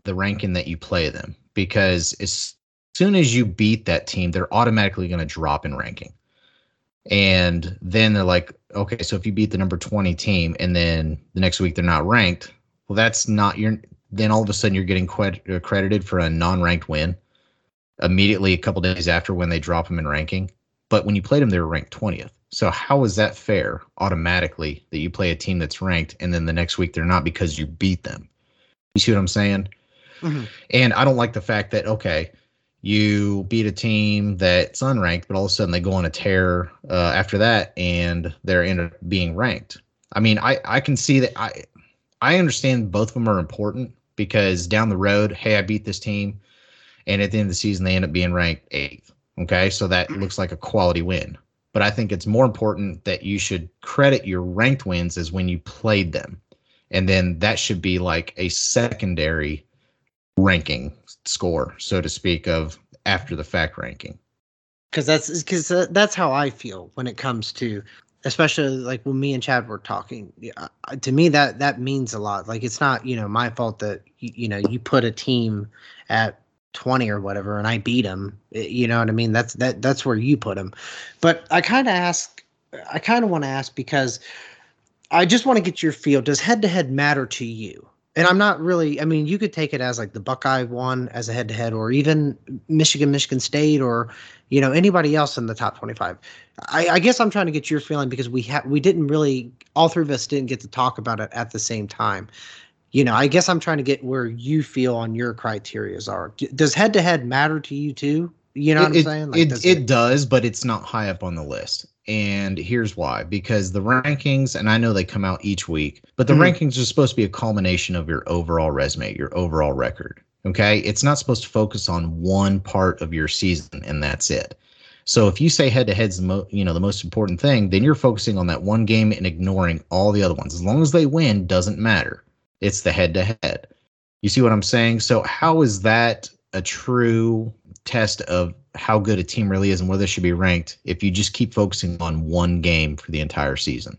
the ranking that you play them. Because as soon as you beat that team, they're automatically going to drop in ranking. And then they're like, okay, so if you beat the number 20 team and then the next week they're not ranked, well, that's not your – then all of a sudden you're getting credited for a non-ranked win immediately a couple days after when they drop them in ranking. But when you played them, they were ranked 20th. So how is that fair automatically that you play a team that's ranked and then the next week they're not because you beat them? You see what I'm saying? Mm-hmm. And I don't like the fact that, okay, you beat a team that's unranked, but all of a sudden they go on a tear after that and they're end up being ranked. I mean, I can see that I understand both of them are important because down the road, hey, I beat this team, and at the end of the season they end up being ranked 8th. Okay, so that looks like a quality win. But I think it's more important that you should credit your ranked wins as when you played them. And then that should be like a secondary ranking score, so to speak, of after the fact ranking, because that's how I feel when it comes to, especially like when me and Chad were talking. To me, that means a lot. Like, it's not, you know, my fault that you put a team at 20 or whatever and I beat them. You know what I mean? That's where you put them. But I kind of want to ask because I just want to get your feel. Does head-to-head matter to you? And I'm not really, I mean, you could take it as like the Buckeye one as a head-to-head, or even Michigan State, or, you know, anybody else in the top 25. I guess I'm trying to get your feeling because we didn't really, all three of us didn't get to talk about it at the same time. You know, I guess I'm trying to get where you feel on your criterias are. Does head-to-head matter to you too? You know what I'm saying? Like, it does, but it's not high up on the list. And here's why, because the rankings, and I know they come out each week, but the rankings are supposed to be a culmination of your overall resume, your overall record. Okay. It's not supposed to focus on one part of your season and that's it. So if you say head to head's the most important thing, then you're focusing on that one game and ignoring all the other ones. As long as they win, doesn't matter. It's the head to head. You see what I'm saying? So how is that a true test of how good a team really is and where they should be ranked if you just keep focusing on one game for the entire season?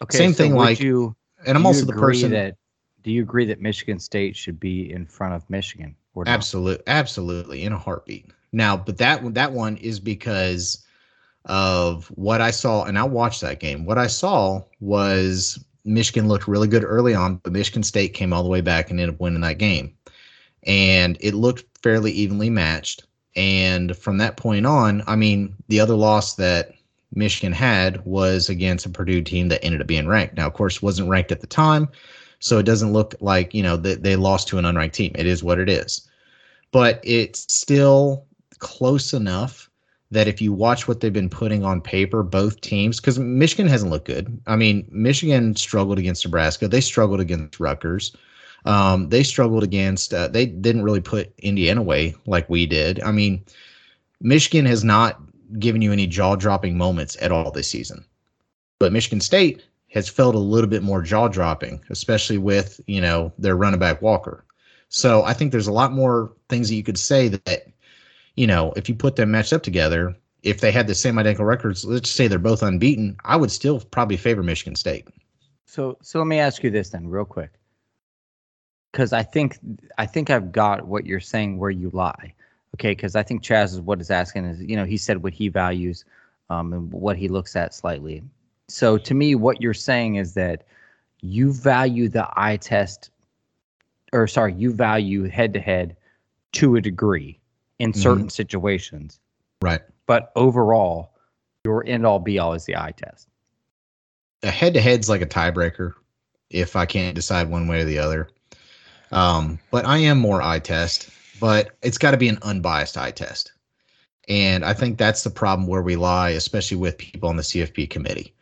Okay, same so thing like you, and I'm also the person that, do you agree that Michigan State should be in front of Michigan? Or absolutely in a heartbeat. Now, but that one is because of what I saw, and I watched that game. What I saw was Michigan looked really good early on, but Michigan State came all the way back and ended up winning that game. And it looked fairly evenly matched. And from that point on, I mean, the other loss that Michigan had was against a Purdue team that ended up being ranked. Now, of course, wasn't ranked at the time, so it doesn't look like, you know, they lost to an unranked team. It is what it is. But it still close enough that if you watch what they've been putting on paper, both teams, because Michigan hasn't looked good. I mean, Michigan struggled against Nebraska. They struggled against Rutgers. They struggled against they didn't really put Indiana away like we did. I mean, Michigan has not given you any jaw-dropping moments at all this season. But Michigan State has felt a little bit more jaw-dropping, especially with, you know, their running back Walker. So I think there's a lot more things that you could say that, you know, if you put them matched up together, if they had the same identical records, let's say they're both unbeaten, I would still probably favor Michigan State. So let me ask you this then real quick, because I think I've got what you're saying where you lie. Okay, because I think Chaz is what is asking is, you know, he said what he values and what he looks at slightly. So to me, what you're saying is that you value the eye test, or sorry, you value head-to-head to a degree in certain situations. Right. But overall, your end-all be-all is the eye test. A head-to-head's like a tiebreaker if I can't decide one way or the other. But I am more eye test, but it's got to be an unbiased eye test. And I think that's the problem where we lie, especially with people on the CFP committee,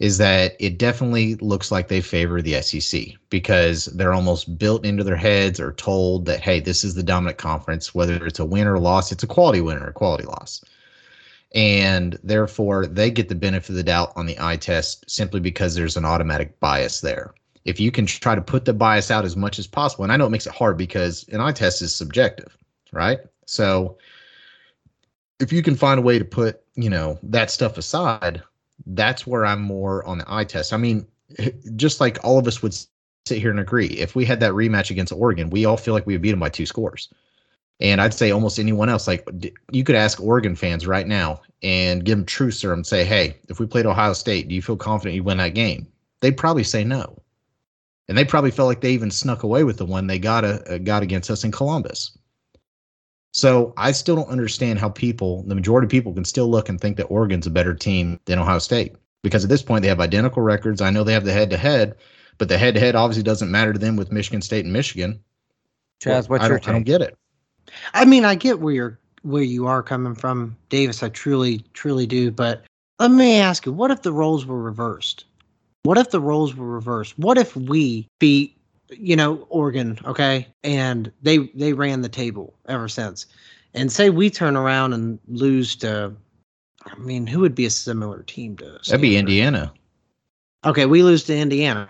is that it definitely looks like they favor the SEC because they're almost built into their heads or told that, hey, this is the dominant conference, whether it's a win or loss, it's a quality win or a quality loss. And therefore, they get the benefit of the doubt on the eye test simply because there's an automatic bias there. If you can try to put the bias out as much as possible, and I know it makes it hard because an eye test is subjective, right? So if you can find a way to put, you know, that stuff aside, that's where I'm more on the eye test. I mean, just like all of us would sit here and agree, if we had that rematch against Oregon, we all feel like we would beat them by 2 scores. And I'd say almost anyone else, like you could ask Oregon fans right now and give them true serum and say, hey, if we played Ohio State, do you feel confident you win that game? They'd probably say no. And they probably felt like they even snuck away with the one they got against us in Columbus. So I still don't understand how people, the majority of people, can still look and think that Oregon's a better team than Ohio State. Because at this point, they have identical records. I know they have the head-to-head, but the head-to-head obviously doesn't matter to them with Michigan State and Michigan. Chaz, what's your take? I don't get it. I mean, I get where you are coming from, Davis. I truly, truly do. But let me ask you, what if the roles were reversed? What if the roles were reversed? What if we beat, you know, Oregon, okay, and they ran the table ever since? And say we turn around and lose to, I mean, who would be a similar team to us? That'd be Indiana. Okay, we lose to Indiana.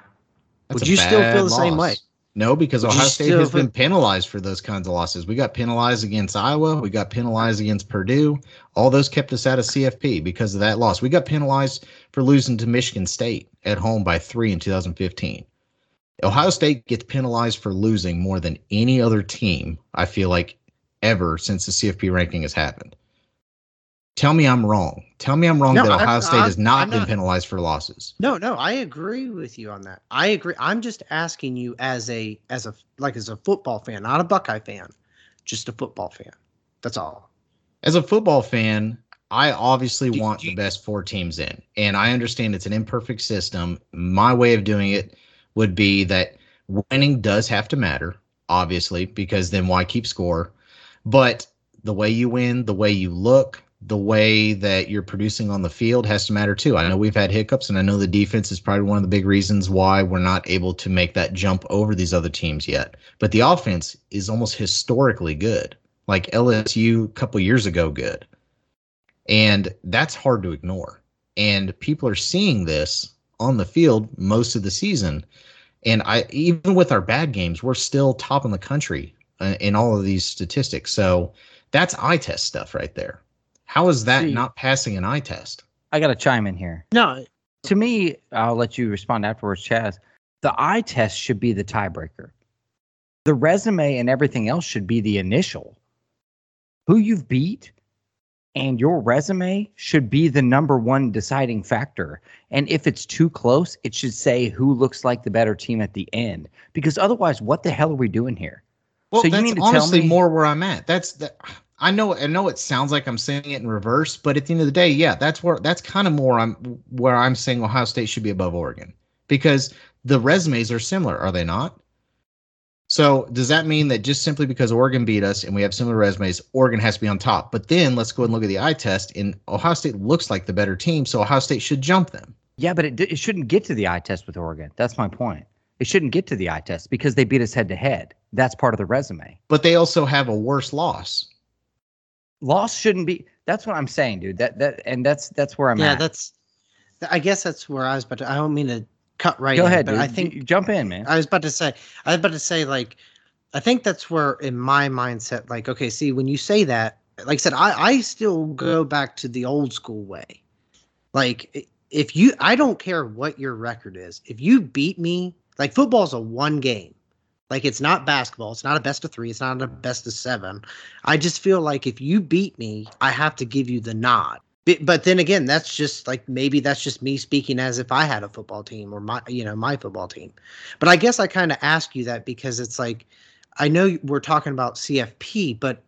Would you still feel the same way? No, because Ohio State has been penalized for those kinds of losses. We got penalized against Iowa. We got penalized against Purdue. All those kept us out of CFP because of that loss. We got penalized for losing to Michigan State at home by 3 in 2015. Ohio State gets penalized for losing more than any other team, I feel like, ever since the CFP ranking has happened. Tell me I'm wrong. Tell me I'm wrong that Ohio State has not been penalized for losses. No, I agree with you on that. I agree. I'm just asking you as a football fan, not a Buckeye fan, just a football fan. That's all. As a football fan, I obviously want the best 4 teams in, and I understand it's an imperfect system. My way of doing it would be that winning does have to matter, obviously, because then why keep score? But the way you win, the way you look, the way that you're producing on the field has to matter too. I know we've had hiccups, and I know the defense is probably one of the big reasons why we're not able to make that jump over these other teams yet. But the offense is almost historically good, like LSU a couple years ago good. And that's hard to ignore. And people are seeing this on the field most of the season. And even with our bad games, we're still top in the country in all of these statistics. So that's eye test stuff right there. How is that not passing an eye test? I got to chime in here. No, to me, I'll let you respond afterwards, Chaz. The eye test should be the tiebreaker. The resume and everything else should be the initial. Who you've beat and your resume should be the number one deciding factor. And if it's too close, it should say who looks like the better team at the end. Because otherwise, what the hell are we doing here? Well, so that's honestly more where I'm at. I know it sounds like I'm saying it in reverse, but at the end of the day, yeah, that's kind of where I'm saying Ohio State should be above Oregon because the resumes are similar, are they not? So does that mean that just simply because Oregon beat us and we have similar resumes, Oregon has to be on top? But then let's go and look at the eye test, and Ohio State looks like the better team, so Ohio State should jump them. Yeah, but it shouldn't get to the eye test with Oregon. That's my point. It shouldn't get to the eye test because they beat us head-to-head. That's part of the resume. But they also have a worse loss. Loss shouldn't be – that's what I'm saying, dude. That's where I'm at. Yeah, that's – I guess that's where I was about to – I don't mean to – cut right go in, ahead, but dude. I think jump in, man. I was about to say like I think that's where in my mindset, like, okay, see, when you say that, like I said, I still go back to the old school way. Like, if you, I don't care what your record is, if you beat me, like, football's a one game, like, it's not basketball, it's not a best of three, it's not a best of seven. I just feel like if you beat me, I have to give you the nod. But then again, that's just like, maybe that's just me speaking as if I had a football team or my football team. But I guess I kind of ask you that because it's like, I know we're talking about CFP, but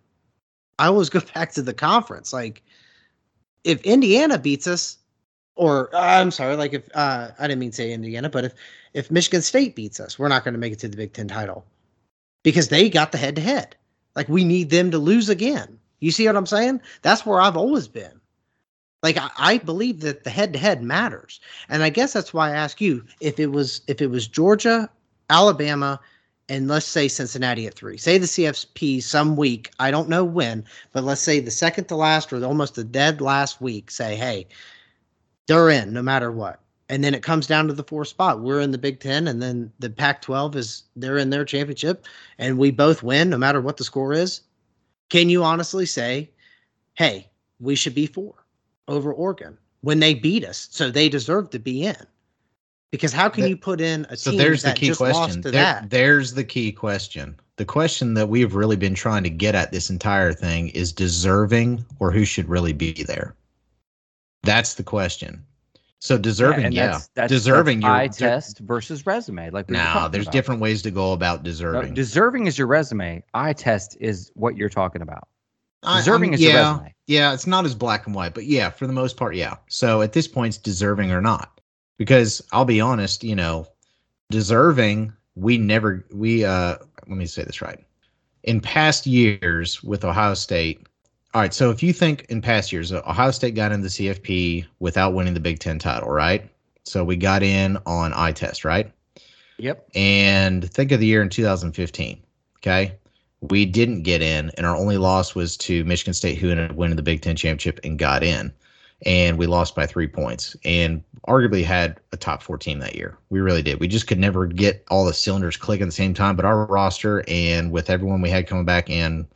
I always go back to the conference. Like, if Indiana beats us, or I'm sorry, like, if I didn't mean to say Indiana, but if Michigan State beats us, we're not going to make it to the Big Ten title because they got the head to head. Like, we need them to lose again. You see what I'm saying? That's where I've always been. Like, I believe that the head-to-head matters. And I guess that's why I ask you, if it was Georgia, Alabama, and let's say Cincinnati at 3. Say the CFP some week, I don't know when, but let's say the second to last or almost the dead last week, say, hey, they're in no matter what. And then it comes down to the 4th spot. We're in the Big Ten, and then the Pac-12 is, they're in their championship, and we both win no matter what the score is. Can you honestly say, hey, we should be 4? Over Oregon when they beat us, so they deserve to be in. Because how can you put in a team that just lost to that? There's the key question. The question that we've really been trying to get at this entire thing is deserving or who should really be there. That's the question. So deserving, yeah. That's deserving. That's eye test versus resume. Like, there's different ways to go about deserving. No, deserving is your resume. Eye test is what you're talking about. Deserving is your resume. Yeah, it's not as black and white, but yeah, for the most part, yeah. So at this point, it's deserving or not. Because I'll be honest, deserving, let me say this right. In past years with Ohio State, all right, so if you think in past years, Ohio State got into the CFP without winning the Big Ten title, right? So we got in on eye test, right? Yep. And think of the year in 2015, okay? We didn't get in, and our only loss was to Michigan State, who ended up winning the Big Ten championship and got in. And we lost by 3 points and arguably had a top 4 team that year. We really did. We just could never get all the cylinders clicking at the same time, but our roster and with everyone we had coming back and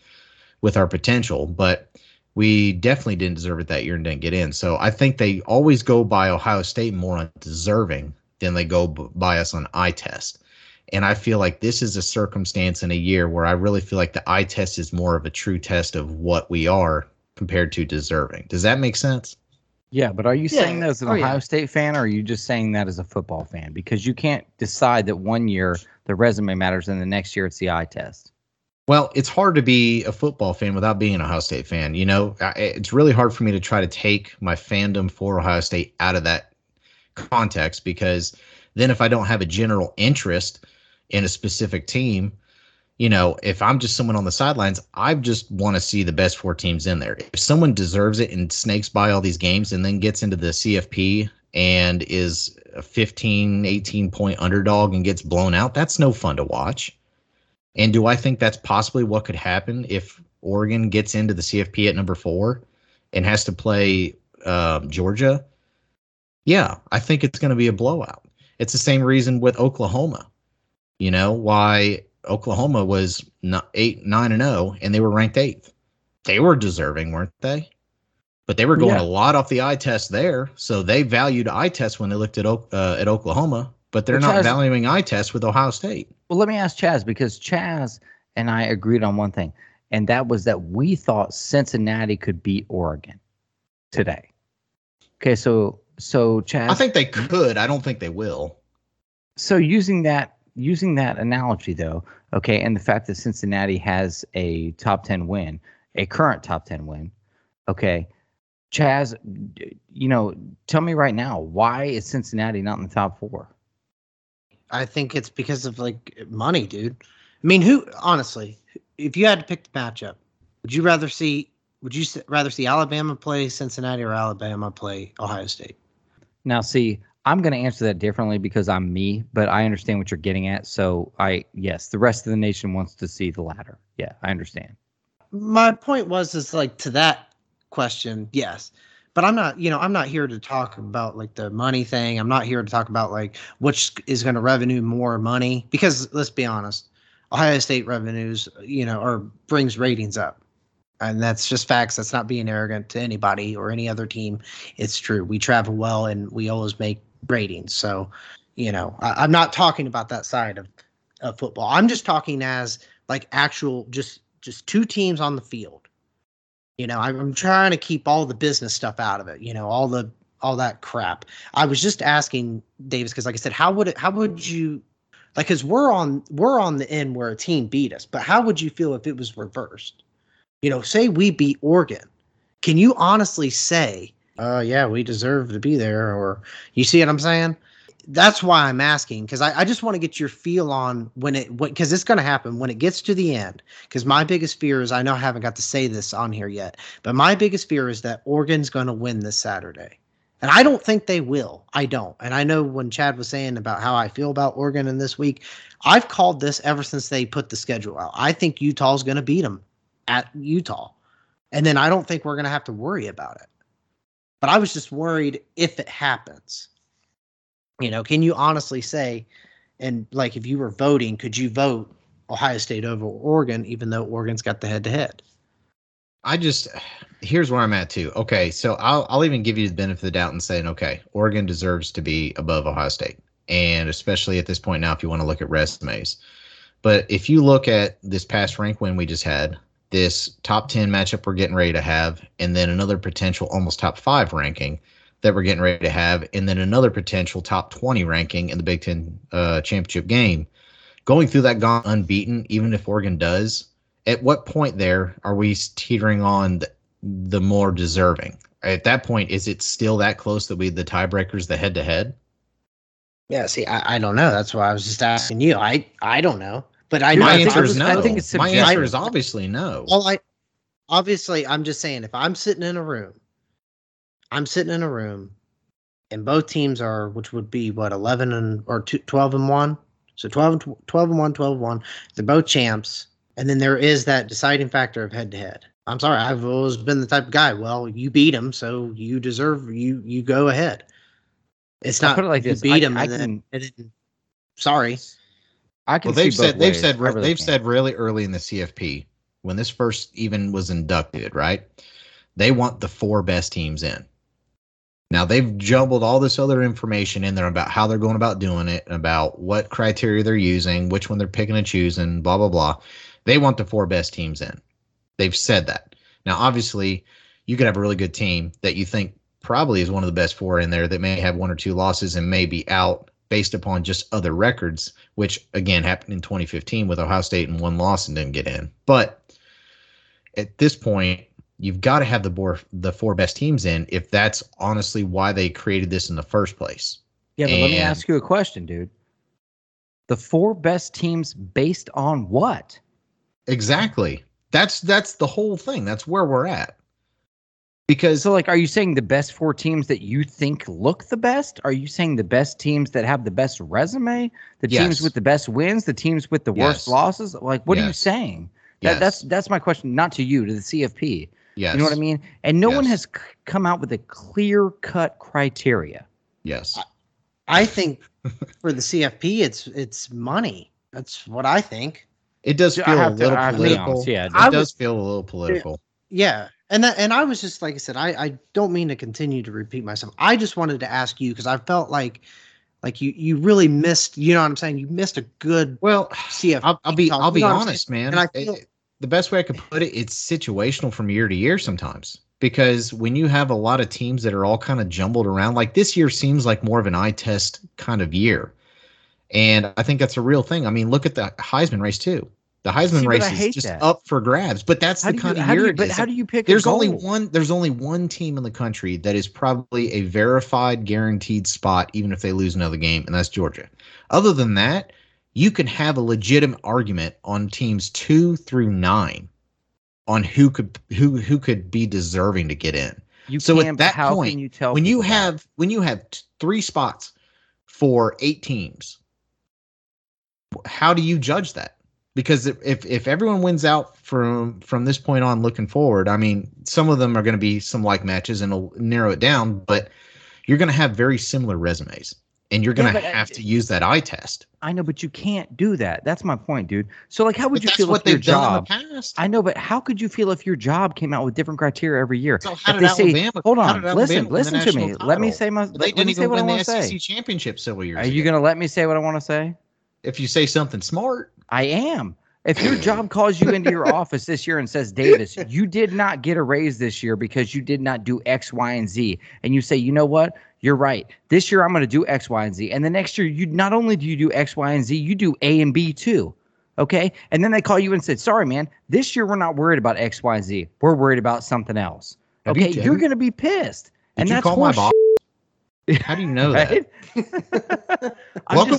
with our potential. But we definitely didn't deserve it that year and didn't get in. So I think they always go by Ohio State more on deserving than they go by us on eye test. And I feel like this is a circumstance in a year where I really feel like the eye test is more of a true test of what we are compared to deserving. Does that make sense? Yeah, but are you saying that as an Ohio State fan, or are you just saying that as a football fan? Because you can't decide that one year the resume matters and the next year it's the eye test. Well, it's hard to be a football fan without being an Ohio State fan. It's really hard for me to try to take my fandom for Ohio State out of that context, because then if I don't have a general interest in a specific team, if I'm just someone on the sidelines, I just want to see the best 4 teams in there. If someone deserves it and snakes by all these games and then gets into the CFP and is a 15, 18-point underdog and gets blown out, that's no fun to watch. And do I think that's possibly what could happen if Oregon gets into the CFP at number 4 and has to play Georgia? Yeah, I think it's going to be a blowout. It's the same reason with Oklahoma. You know why Oklahoma was 8-9-0, and they were ranked 8th. They were deserving, weren't they? But they were going a lot off the eye test there, so they valued eye test when they looked at Oklahoma, but they're not valuing eye test with Ohio State. Well, let me ask Chaz, because Chaz and I agreed on one thing, and that was that we thought Cincinnati could beat Oregon today. Okay, so Chaz, I think they could. I don't think they will. So using that analogy, though, okay, and the fact that Cincinnati has a top 10 win, a current top 10 win, okay, Chaz, tell me right now, why is Cincinnati not in the top 4? I think it's because of, like, money, dude. I mean, who honestly, if you had to pick the matchup, would you rather see Alabama play Cincinnati or Alabama play Ohio State? Now, see, I'm going to answer that differently because I'm me, but I understand what you're getting at. So yes, the rest of the nation wants to see the latter. Yeah, I understand. My point was, is like to that question. Yes. But I'm not here to talk about like the money thing. I'm not here to talk about like which is going to revenue more money, because let's be honest, Ohio State revenues, or brings ratings up. And that's just facts. That's not being arrogant to anybody or any other team. It's true. We travel well and we always make ratings. So, I'm not talking about that side of football. I'm just talking as like actual just two teams on the field. I'm trying to keep all the business stuff out of it. All that crap. I was just asking Davis because, like I said, how would you, like, because we're on the end where a team beat us, but how would you feel if it was reversed? Say we beat Oregon, can you honestly say, yeah, we deserve to be there? Or you see what I'm saying? That's why I'm asking, because I just want to get your feel on because it's going to happen when it gets to the end. Because my biggest fear is, I know I haven't got to say this on here yet, but my biggest fear is that Oregon's going to win this Saturday. And I don't think they will. I don't. And I know when Chad was saying about how I feel about Oregon in this week, I've called this ever since they put the schedule out. I think Utah's going to beat them at Utah. And then I don't think we're going to have to worry about it. But I was just worried if it happens. Can you honestly say, and like if you were voting, could you vote Ohio State over Oregon, even though Oregon's got the head-to-head? Here's where I'm at too. Okay, so I'll even give you the benefit of the doubt and saying, okay, Oregon deserves to be above Ohio State, and especially at this point now if you want to look at resumes. But if you look at this past rank win we just had, this top 10 matchup we're getting ready to have, and then another potential almost top 5 ranking that we're getting ready to have, and then another potential top 20 ranking in the Big Ten championship game. Going through that gauntlet unbeaten, even if Oregon does, at what point there are we teetering on the more deserving? At that point, is it still that close that we the tiebreakers, the head-to-head? Yeah, see, I don't know. That's why I was just asking you. I don't know. But I know my answer is no. I think it's subjective. My answer is obviously no. Well, obviously, I'm just saying, if I'm sitting in a room and both teams are, which would be what, 11 and or 12 and 1. So 12 and 1. They're both champs. And then there is that deciding factor of head to head. I'm sorry. I've always been the type of guy, well, you beat them, so you deserve, you go ahead. It's not, I'll put it like you this. Beat them. Sorry. I can well, they've see said, both they've ways. Said, really they've can. Said really early in the CFP when this first even was inducted, right? They want the 4 best teams in. Now, they've jumbled all this other information in there about how they're going about doing it, about what criteria they're using, which one they're picking and choosing, blah, blah, blah. They want the 4 best teams in. They've said that. Now, obviously, you could have a really good team that you think probably is one of the best 4 in there that may have 1 or 2 losses and may be out based upon just other records, which, again, happened in 2015 with Ohio State and 1 loss and didn't get in. But at this point, you've got to have the 4 best teams in if that's honestly why they created this in the first place. Yeah, but let me ask you a question, dude. The 4 best teams based on what? Exactly. That's the whole thing. That's where we're at. Because so, like, are you saying the best 4 teams that you think look the best? Are you saying the best teams that have the best resume? The teams with the best wins? The teams with the worst losses? Like, what are you saying? That's my question, not to you, to the CFP. Yes. You know what I mean? And no one has come out with a clear-cut criteria. Yes. I think for the CFP, it's money. That's what I think. It does feel a little political. It does feel a little political. Yeah. And I was just, like I said, I don't mean to continue to repeat myself. I just wanted to ask you because I felt like you really missed, you know what I'm saying? You missed a good CFP. I'll be honest, man. And I feel the best way I could put it, it's situational from year to year sometimes, because when you have a lot of teams that are all kind of jumbled around, like this year seems like more of an eye test kind of year. And I think that's a real thing. I mean, look at the Heisman race too. The Heisman race is just up for grabs, but that's the kind of year it is. But how do you pick? There's only one team in the country that is probably a verified guaranteed spot, even if they lose another game, and that's Georgia. Other than that, you can have a legitimate argument on teams 2 through 9 on who could be deserving to get in. When you have 3 spots for 8 teams, how do you judge that? Because if everyone wins out from this point on looking forward, I mean, some of them are going to be some like matches and it'll narrow it down, but you're going to have very similar resumes and you're going to have to use that eye test. I know, but you can't do that. That's my point, dude. So like, how would you feel if your job, I know, but how could you feel if your job came out with different criteria every year? So how did Alabama, hold on, listen to me. Let me say they didn't even win the SEC championship several years ago. Are you going to let me say what I want to say? If you say something smart. I am. If your job calls you into your office this year and says, Davis, you did not get a raise this year because you did not do X, Y, and Z. And you say, you know what? You're right. This year I'm going to do X, Y, and Z. And the next year, you not only do you do X, Y, and Z, you do A and B too. Okay? And then they call you and said, sorry, man, this year we're not worried about X, Y, and Z. We're worried about something else. Okay? You're going to be pissed. And that's horse. How do you know that? Welcome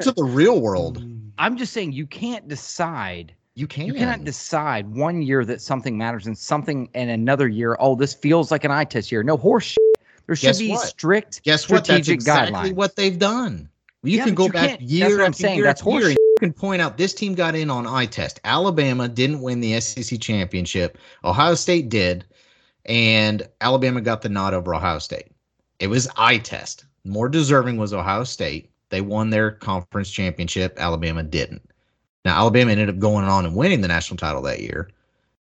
to the real world. I'm just saying you can't decide. You cannot decide one year that something matters and something and another year, oh, this feels like an eye test year. No horse shit. There should be strict strategic guidelines. That's exactly what they've done. You can go back year after year after year and you can point out this team got in on eye test. Alabama didn't win the SEC championship. Ohio State did. And Alabama got the nod over Ohio State. It was eye test. More deserving was Ohio State. They won their conference championship. Alabama didn't. Now, Alabama ended up going on and winning the national title that year.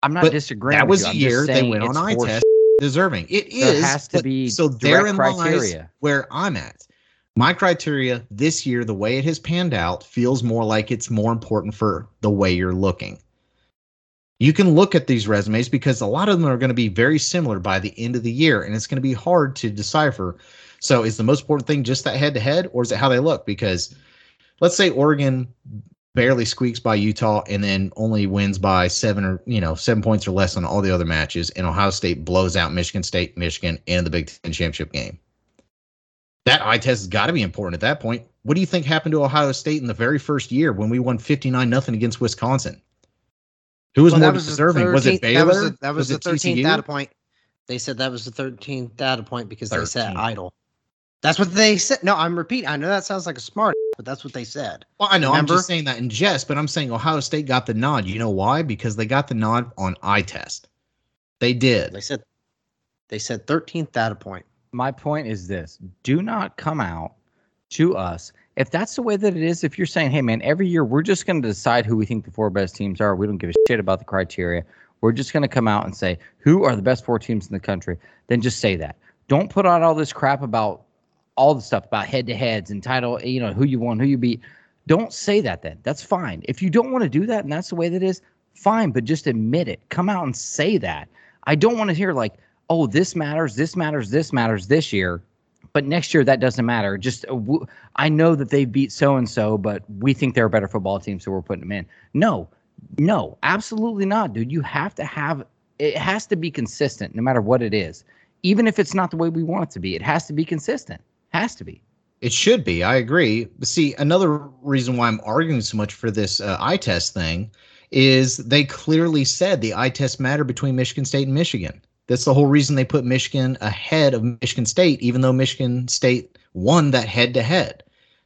I'm not disagreeing. That was the year they went on eye test. Deserving. It is. There has to be so therein lies where I'm at. My criteria this year, the way it has panned out, feels more like it's more important for the way you're looking. You can look at these resumes because a lot of them are going to be very similar by the end of the year, and it's going to be hard to decipher. So is the most important thing just that head-to-head, or is it how they look? Because let's say Oregon barely squeaks by Utah and then only wins by 7 points or less on all the other matches, and Ohio State blows out Michigan State, Michigan, and the Big Ten championship game. That eye test has got to be important at that point. What do you think happened to Ohio State in the very first year when we won 59-0 against Wisconsin? Who was more deserving? Was it Baylor? That was the 13th data point. They said that was the 13th data point because they sat idle. That's what they said. No, I'm repeating. I know that sounds like a smart, but that's what they said. Well, I know. Remember? I'm just saying that in jest, but I'm saying Ohio State got the nod. You know why? Because they got the nod on eye test. They did. They said 13th data point. My point is this. Do not come out to us. If that's the way that it is, if you're saying, hey, man, every year we're just going to decide who we think the 4 best teams are. We don't give a shit about the criteria. We're just going to come out and say, who are the best 4 teams in the country? Then just say that. Don't put out all this crap about all the stuff about head-to-heads and title, who you won, who you beat. Don't say that then. That's fine. If you don't want to do that and that's the way that it is, fine, but just admit it. Come out and say that. I don't want to hear like, oh, this matters this year. But next year, that doesn't matter. Just I know that they beat so-and-so, but we think they're a better football team, so we're putting them in. No, absolutely not, dude. You have to have – it has to be consistent no matter what it is. Even if it's not the way we want it to be, it has to be consistent. Has to be. It should be. I agree. But see, another reason why I'm arguing so much for this eye test thing is they clearly said the eye test mattered between Michigan State and Michigan. That's the whole reason they put Michigan ahead of Michigan State, even though Michigan State won that head-to-head.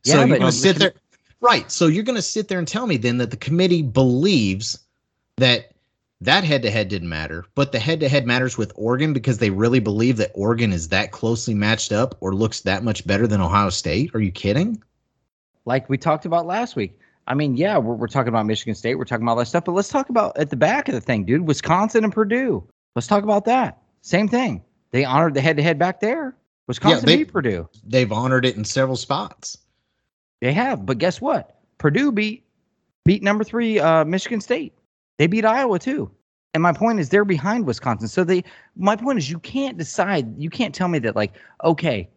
So you're going to sit there, right? So you're going to sit there and tell me then that the committee believes that head-to-head didn't matter, but the head-to-head matters with Oregon because they really believe that Oregon is that closely matched up or looks that much better than Ohio State? Are you kidding? Like we talked about last week. I mean, yeah, we're talking about Michigan State. We're talking about all that stuff, but let's talk about at the back of the thing, dude, Wisconsin and Purdue. Let's talk about that. Same thing. They honored the head-to-head back there. Wisconsin beat Purdue. They've honored it in several spots. They have, but guess what? Purdue beat number 3 Michigan State. They beat Iowa too. And my point is they're behind Wisconsin. So my point is you can't decide. You can't tell me that like, okay,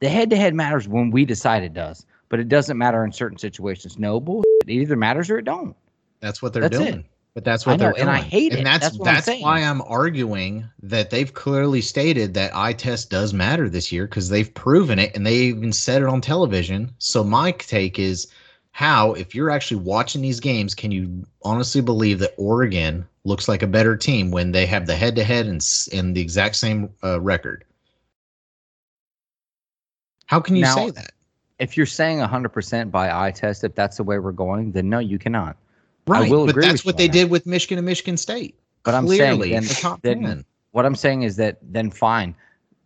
the head-to-head matters when we decide it does, but it doesn't matter in certain situations. No bullshit. It either matters or it don't. That's what they're doing. It. But that's what they're doing. And I hate it. And that's why I'm arguing that they've clearly stated that eye test does matter this year because they've proven it and they even said it on television. So my take is how, if you're actually watching these games, can you honestly believe that Oregon looks like a better team when they have the head-to-head and the exact same record? How can you say that? If you're saying 100% by eye test, if that's the way we're going, then no, you cannot. Right, but that's what they did with Michigan and Michigan State. But I'm saying what I'm saying is that then fine.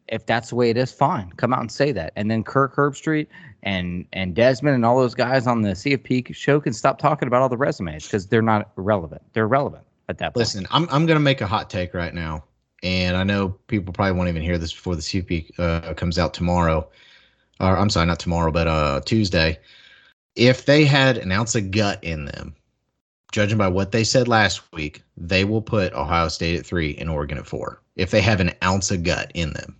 If that's the way it is, fine. Come out and say that. And then Kirk Herbstreit and Desmond and all those guys on the CFP show can stop talking about all the resumes because they're not relevant. They're relevant at that point. Listen, I'm going to make a hot take right now. And I know people probably won't even hear this before the CFP comes out tomorrow. Or I'm sorry, not tomorrow, but Tuesday. If they had an ounce of gut in them, judging by what they said last week, they will put Ohio State at 3 and Oregon at 4. If they have an ounce of gut in them.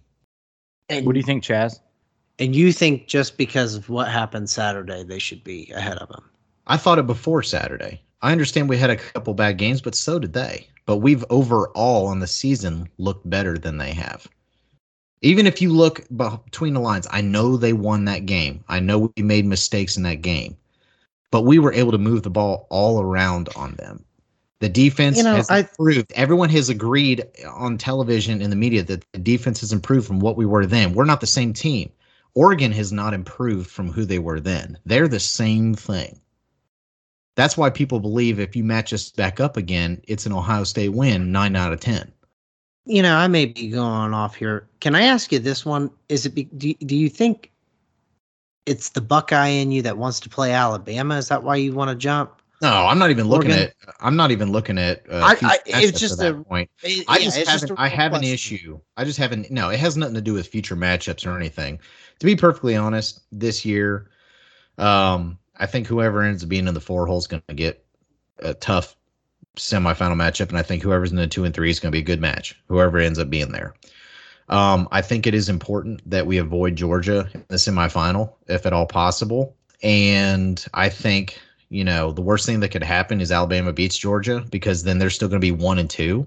And what do you think, Chaz? And you think just because of what happened Saturday, they should be ahead of them? I thought it before Saturday. I understand we had a couple bad games, but so did they. But we've overall on the season looked better than they have. Even if you look between the lines, I know they won that game. I know we made mistakes in that game. But we were able to move the ball all around on them. The defense has improved. Everyone has agreed on television and the media that the defense has improved from what we were then. We're not the same team. Oregon has not improved from who they were then. They're the same thing. That's why people believe if you match us back up again, it's an Ohio State win, 9 out of 10. You know, I may be going off here. Can I ask you this one? Is it? Do you think it's the Buckeye in you that wants to play Alabama? Is that why you want to jump? No, I'm not even looking at. I'm not even looking at. It's just that point. I have an issue. I just haven't. No, it has nothing to do with future matchups or anything. To be perfectly honest, this year, I think whoever ends up being in the 4 hole is going to get a tough semifinal matchup, and I think whoever's in the 2 and 3 is going to be a good match. Whoever ends up being there. I think it is important that we avoid Georgia in the semifinal, if at all possible, and I think. You know, the worst thing that could happen is Alabama beats Georgia because then they're still going to be 1 and 2.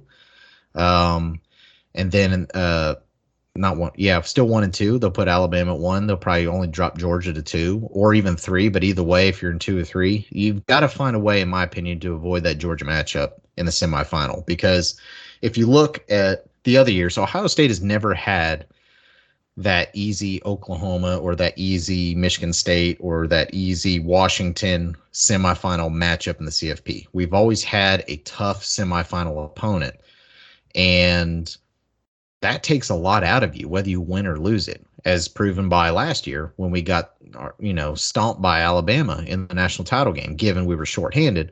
And then not one. Yeah, still 1 and 2. They'll put Alabama at 1. They'll probably only drop Georgia to 2 or even 3. But either way, if you're in 2 or 3, you've got to find a way, in my opinion, to avoid that Georgia matchup in the semifinal. Because if you look at the other years, so Ohio State has never had that easy Oklahoma or that easy Michigan State or that easy Washington semifinal matchup in the CFP. We've always had a tough semifinal opponent, and that takes a lot out of you, whether you win or lose it, as proven by last year when we got, stomped by Alabama in the national title game, given we were shorthanded.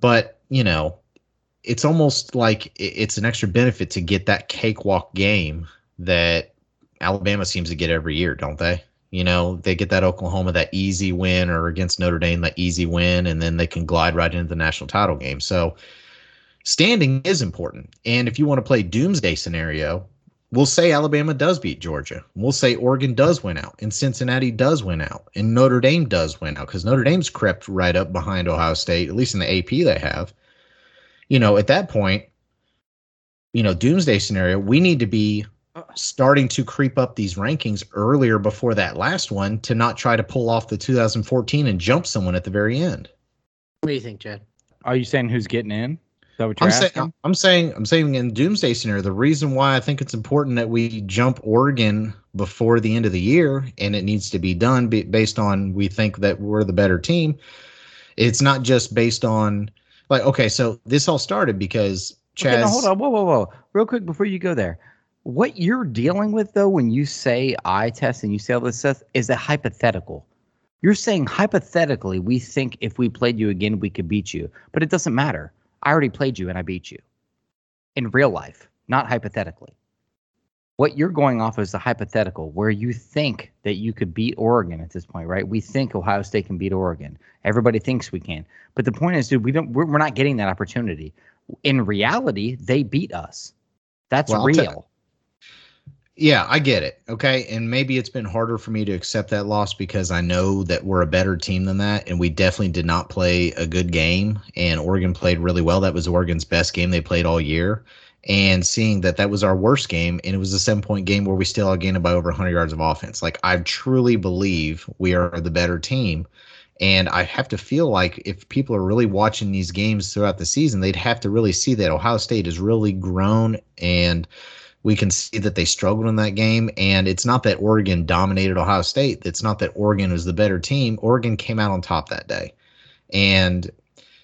But, it's almost like it's an extra benefit to get that cakewalk game that Alabama seems to get every year, don't they? They get that Oklahoma, that easy win, or against Notre Dame, that easy win, and then they can glide right into the national title game. So standing is important. And if you want to play doomsday scenario, we'll say Alabama does beat Georgia. We'll say Oregon does win out, and Cincinnati does win out, and Notre Dame does win out, because Notre Dame's crept right up behind Ohio State, at least in the AP they have. At that point, doomsday scenario, we need to be starting to creep up these rankings earlier before that last one to not try to pull off the 2014 and jump someone at the very end. What do you think, Jed? Are you saying who's getting in? Is that what you're asking? I'm saying in doomsday scenario, the reason why I think it's important that we jump Oregon before the end of the year, and it needs to be done based on we think that we're the better team. It's not just based on so this all started because Chaz. Okay, now hold on, whoa, real quick before you go there. What you're dealing with, though, when you say eye test and you say all this stuff is a hypothetical. You're saying hypothetically, we think if we played you again, we could beat you. But it doesn't matter. I already played you and I beat you. In real life, not hypothetically. What you're going off is the hypothetical where you think that you could beat Oregon at this point, right? We think Ohio State can beat Oregon. Everybody thinks we can. But the point is, dude, we're not getting that opportunity. In reality, they beat us. That's real. Yeah, I get it. Okay. And maybe it's been harder for me to accept that loss because I know that we're a better team than that. And we definitely did not play a good game. And Oregon played really well. That was Oregon's best game they played all year. And seeing that was our worst game, and it was a 7-point game where we still outgained by over 100 yards of offense. I truly believe we are the better team. And I have to feel like if people are really watching these games throughout the season, they'd have to really see that Ohio State has really grown, and we can see that they struggled in that game. And it's not that Oregon dominated Ohio State. It's not that Oregon was the better team. Oregon came out on top that day. And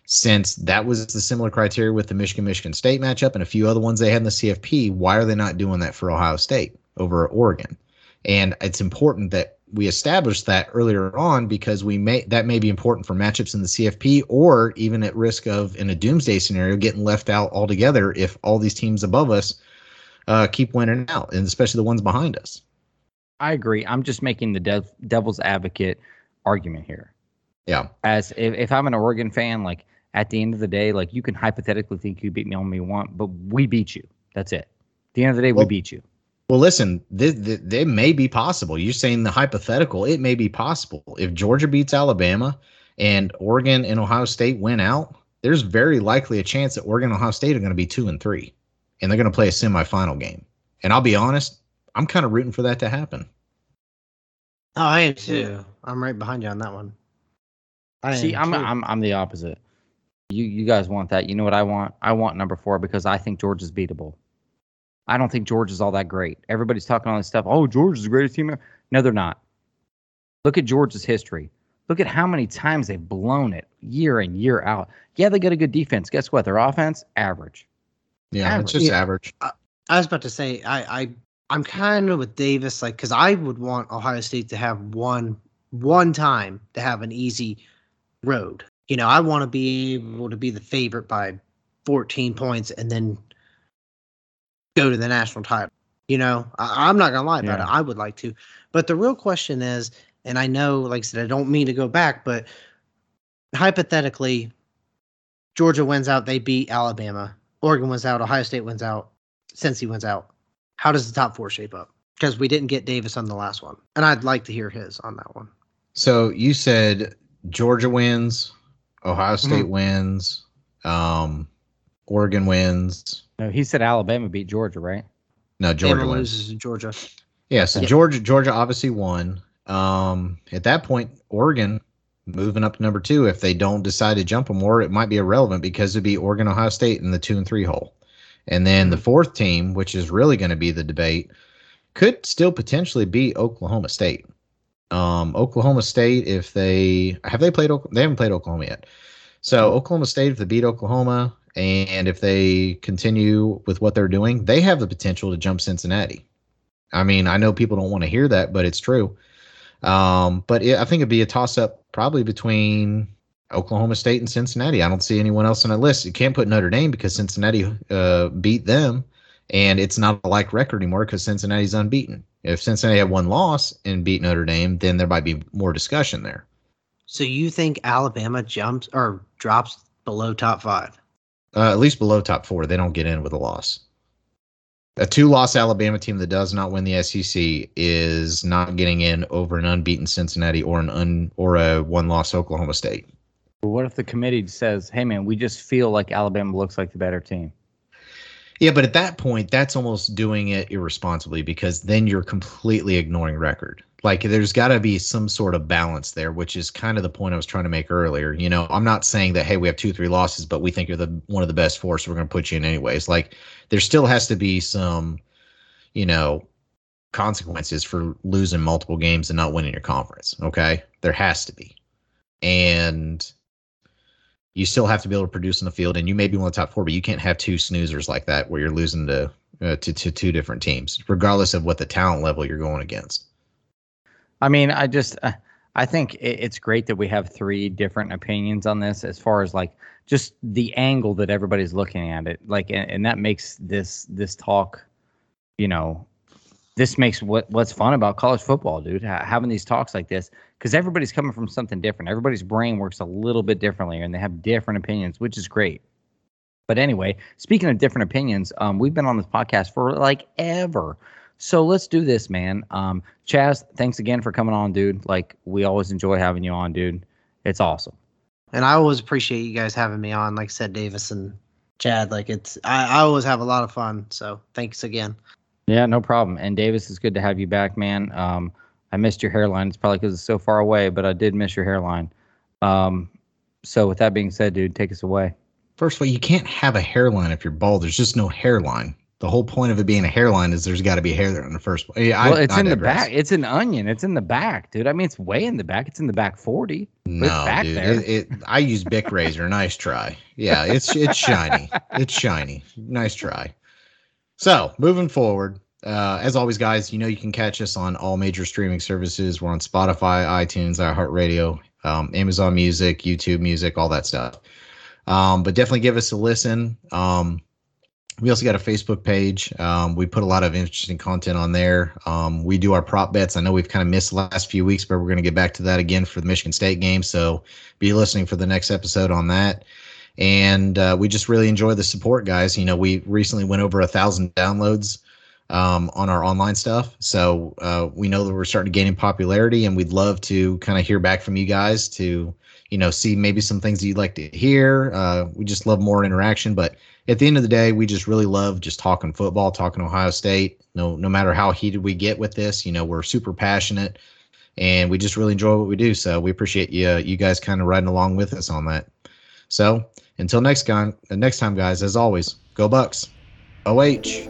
since that was the similar criteria with the Michigan State matchup and a few other ones they had in the CFP, why are they not doing that for Ohio State over Oregon? And it's important that we established that earlier on, because that may be important for matchups in the CFP, or even at risk of, in a doomsday scenario, getting left out altogether if all these teams above us keep winning out, and especially the ones behind us. I agree. I'm just making the devil's advocate argument here. Yeah. As if I'm an Oregon fan, like at the end of the day, like you can hypothetically think you beat me all you want, but we beat you. That's it. At the end of the day, we beat you. Well, listen, they may be possible. You're saying the hypothetical, it may be possible. If Georgia beats Alabama and Oregon and Ohio State win out, there's very likely a chance that Oregon and Ohio State are going to be 2-3, and they're going to play a semifinal game. And I'll be honest, I'm kind of rooting for that to happen. Oh, I am too. I'm right behind you on that one. I'm the opposite. You guys want that. You know what I want? I want number 4, because I think Georgia's beatable. I don't think Georgia's all that great. Everybody's talking all this stuff. Oh, Georgia's the greatest team ever. No, they're not. Look at Georgia's history. Look at how many times they've blown it year in, year out. Yeah, they got a good defense. Guess what? Their offense, average. Yeah, average. It's just average. I was about to say, I'm kind of with Davis, like, because I would want Ohio State to have one time to have an easy road. You know, I want to be able to be the favorite by 14 points and then go to the national title. You know, I'm not gonna lie about it. I would like to, but the real question is, and I know, like I said, I don't mean to go back, but hypothetically, Georgia wins out, they beat Alabama. Oregon wins out, Ohio State wins out, Cincy wins out. How does the top 4 shape up? Because we didn't get Davis on the last one, and I'd like to hear his on that one. So you said Georgia wins, Ohio State wins, Oregon wins. No, he said Alabama beat Georgia, right? No, Georgia loses to Georgia. Yeah, so Georgia obviously won. At that point, Oregon moving up to number 2. If they don't decide to jump them, or it might be irrelevant, because it'd be Oregon, Ohio State in the 2-3 hole. And then the 4th team, which is really going to be the debate, could still potentially be Oklahoma State. Oklahoma State, if they have they haven't played Oklahoma yet. So Oklahoma State, if they beat Oklahoma, and if they continue with what they're doing, they have the potential to jump Cincinnati. I mean, I know people don't want to hear that, but it's true. I think it'd be a toss-up probably between Oklahoma State and Cincinnati. I don't see anyone else on that list. You can't put Notre Dame because Cincinnati beat them, and it's not a like record anymore because Cincinnati's unbeaten. If Cincinnati had one loss and beat Notre Dame, then there might be more discussion there. So you think Alabama jumps or drops below top 5? At least below top 4, they don't get in with a loss. A 2-loss Alabama team that does not win the SEC is not getting in over an unbeaten Cincinnati or a 1-loss Oklahoma State. What if the committee says, "Hey, man, we just feel like Alabama looks like the better team"? Yeah, but at that point, that's almost doing it irresponsibly, because then you're completely ignoring record. Like, there's got to be some sort of balance there, which is kind of the point I was trying to make earlier. You know, I'm not saying that, hey, we have 2-3 losses, but we think you're one of the best 4, so we're going to put you in anyways. Like, there still has to be some, you know, consequences for losing multiple games and not winning your conference, okay? There has to be. And you still have to be able to produce in the field, and you may be one of the top 4, but you can't have 2 snoozers like that where you're losing to 2 different teams, regardless of what the talent level you're going against. I mean, I think it's great that we have 3 different opinions on this, as far as like just the angle that everybody's looking at it. Like, and that makes this talk, you know, this makes what's fun about college football, dude, having these talks like this, because everybody's coming from something different. Everybody's brain works a little bit differently, and they have different opinions, which is great. But anyway, speaking of different opinions, we've been on this podcast for like ever. So let's do this, man. Chaz, thanks again for coming on, dude. Like, we always enjoy having you on, dude. It's awesome. And I always appreciate you guys having me on. Like I said, Davis and Chad, like, it's I always have a lot of fun. So thanks again. Yeah, no problem. And Davis, it's good to have you back, man. I missed your hairline. It's probably because it's so far away, but I did miss your hairline. So with that being said, dude, take us away. First of all, you can't have a hairline if you're bald. There's just no hairline. The whole point of it being a hairline is there's got to be hair there in the first place. Well, it's in the back. It's an onion. It's in the back, dude. I mean, it's way in the back. It's in the back 40. No, it's back dude. There. I use Bic razor. Nice try. Yeah, it's shiny. It's shiny. Nice try. So moving forward, as always, guys, you can catch us on all major streaming services. We're on Spotify, iTunes, iHeartRadio, Amazon Music, YouTube Music, all that stuff. But definitely give us a listen. We also got a Facebook page. We put a lot of interesting content on there. We do our prop bets. I know we've kind of missed the last few weeks, but we're going to get back to that again for the Michigan State game. So be listening for the next episode on that. And we just really enjoy the support, guys. We recently went over 1,000 downloads on our online stuff. So we know that we're starting to gain in popularity, and we'd love to kind of hear back from you guys to see maybe some things that you'd like to hear. We just love more interaction. But at the end of the day, we just really love just talking football, talking Ohio State. No matter how heated we get with this, we're super passionate, and we just really enjoy what we do. So we appreciate you guys kind of riding along with us on that. So until next time, guys, as always, go Bucks. OH.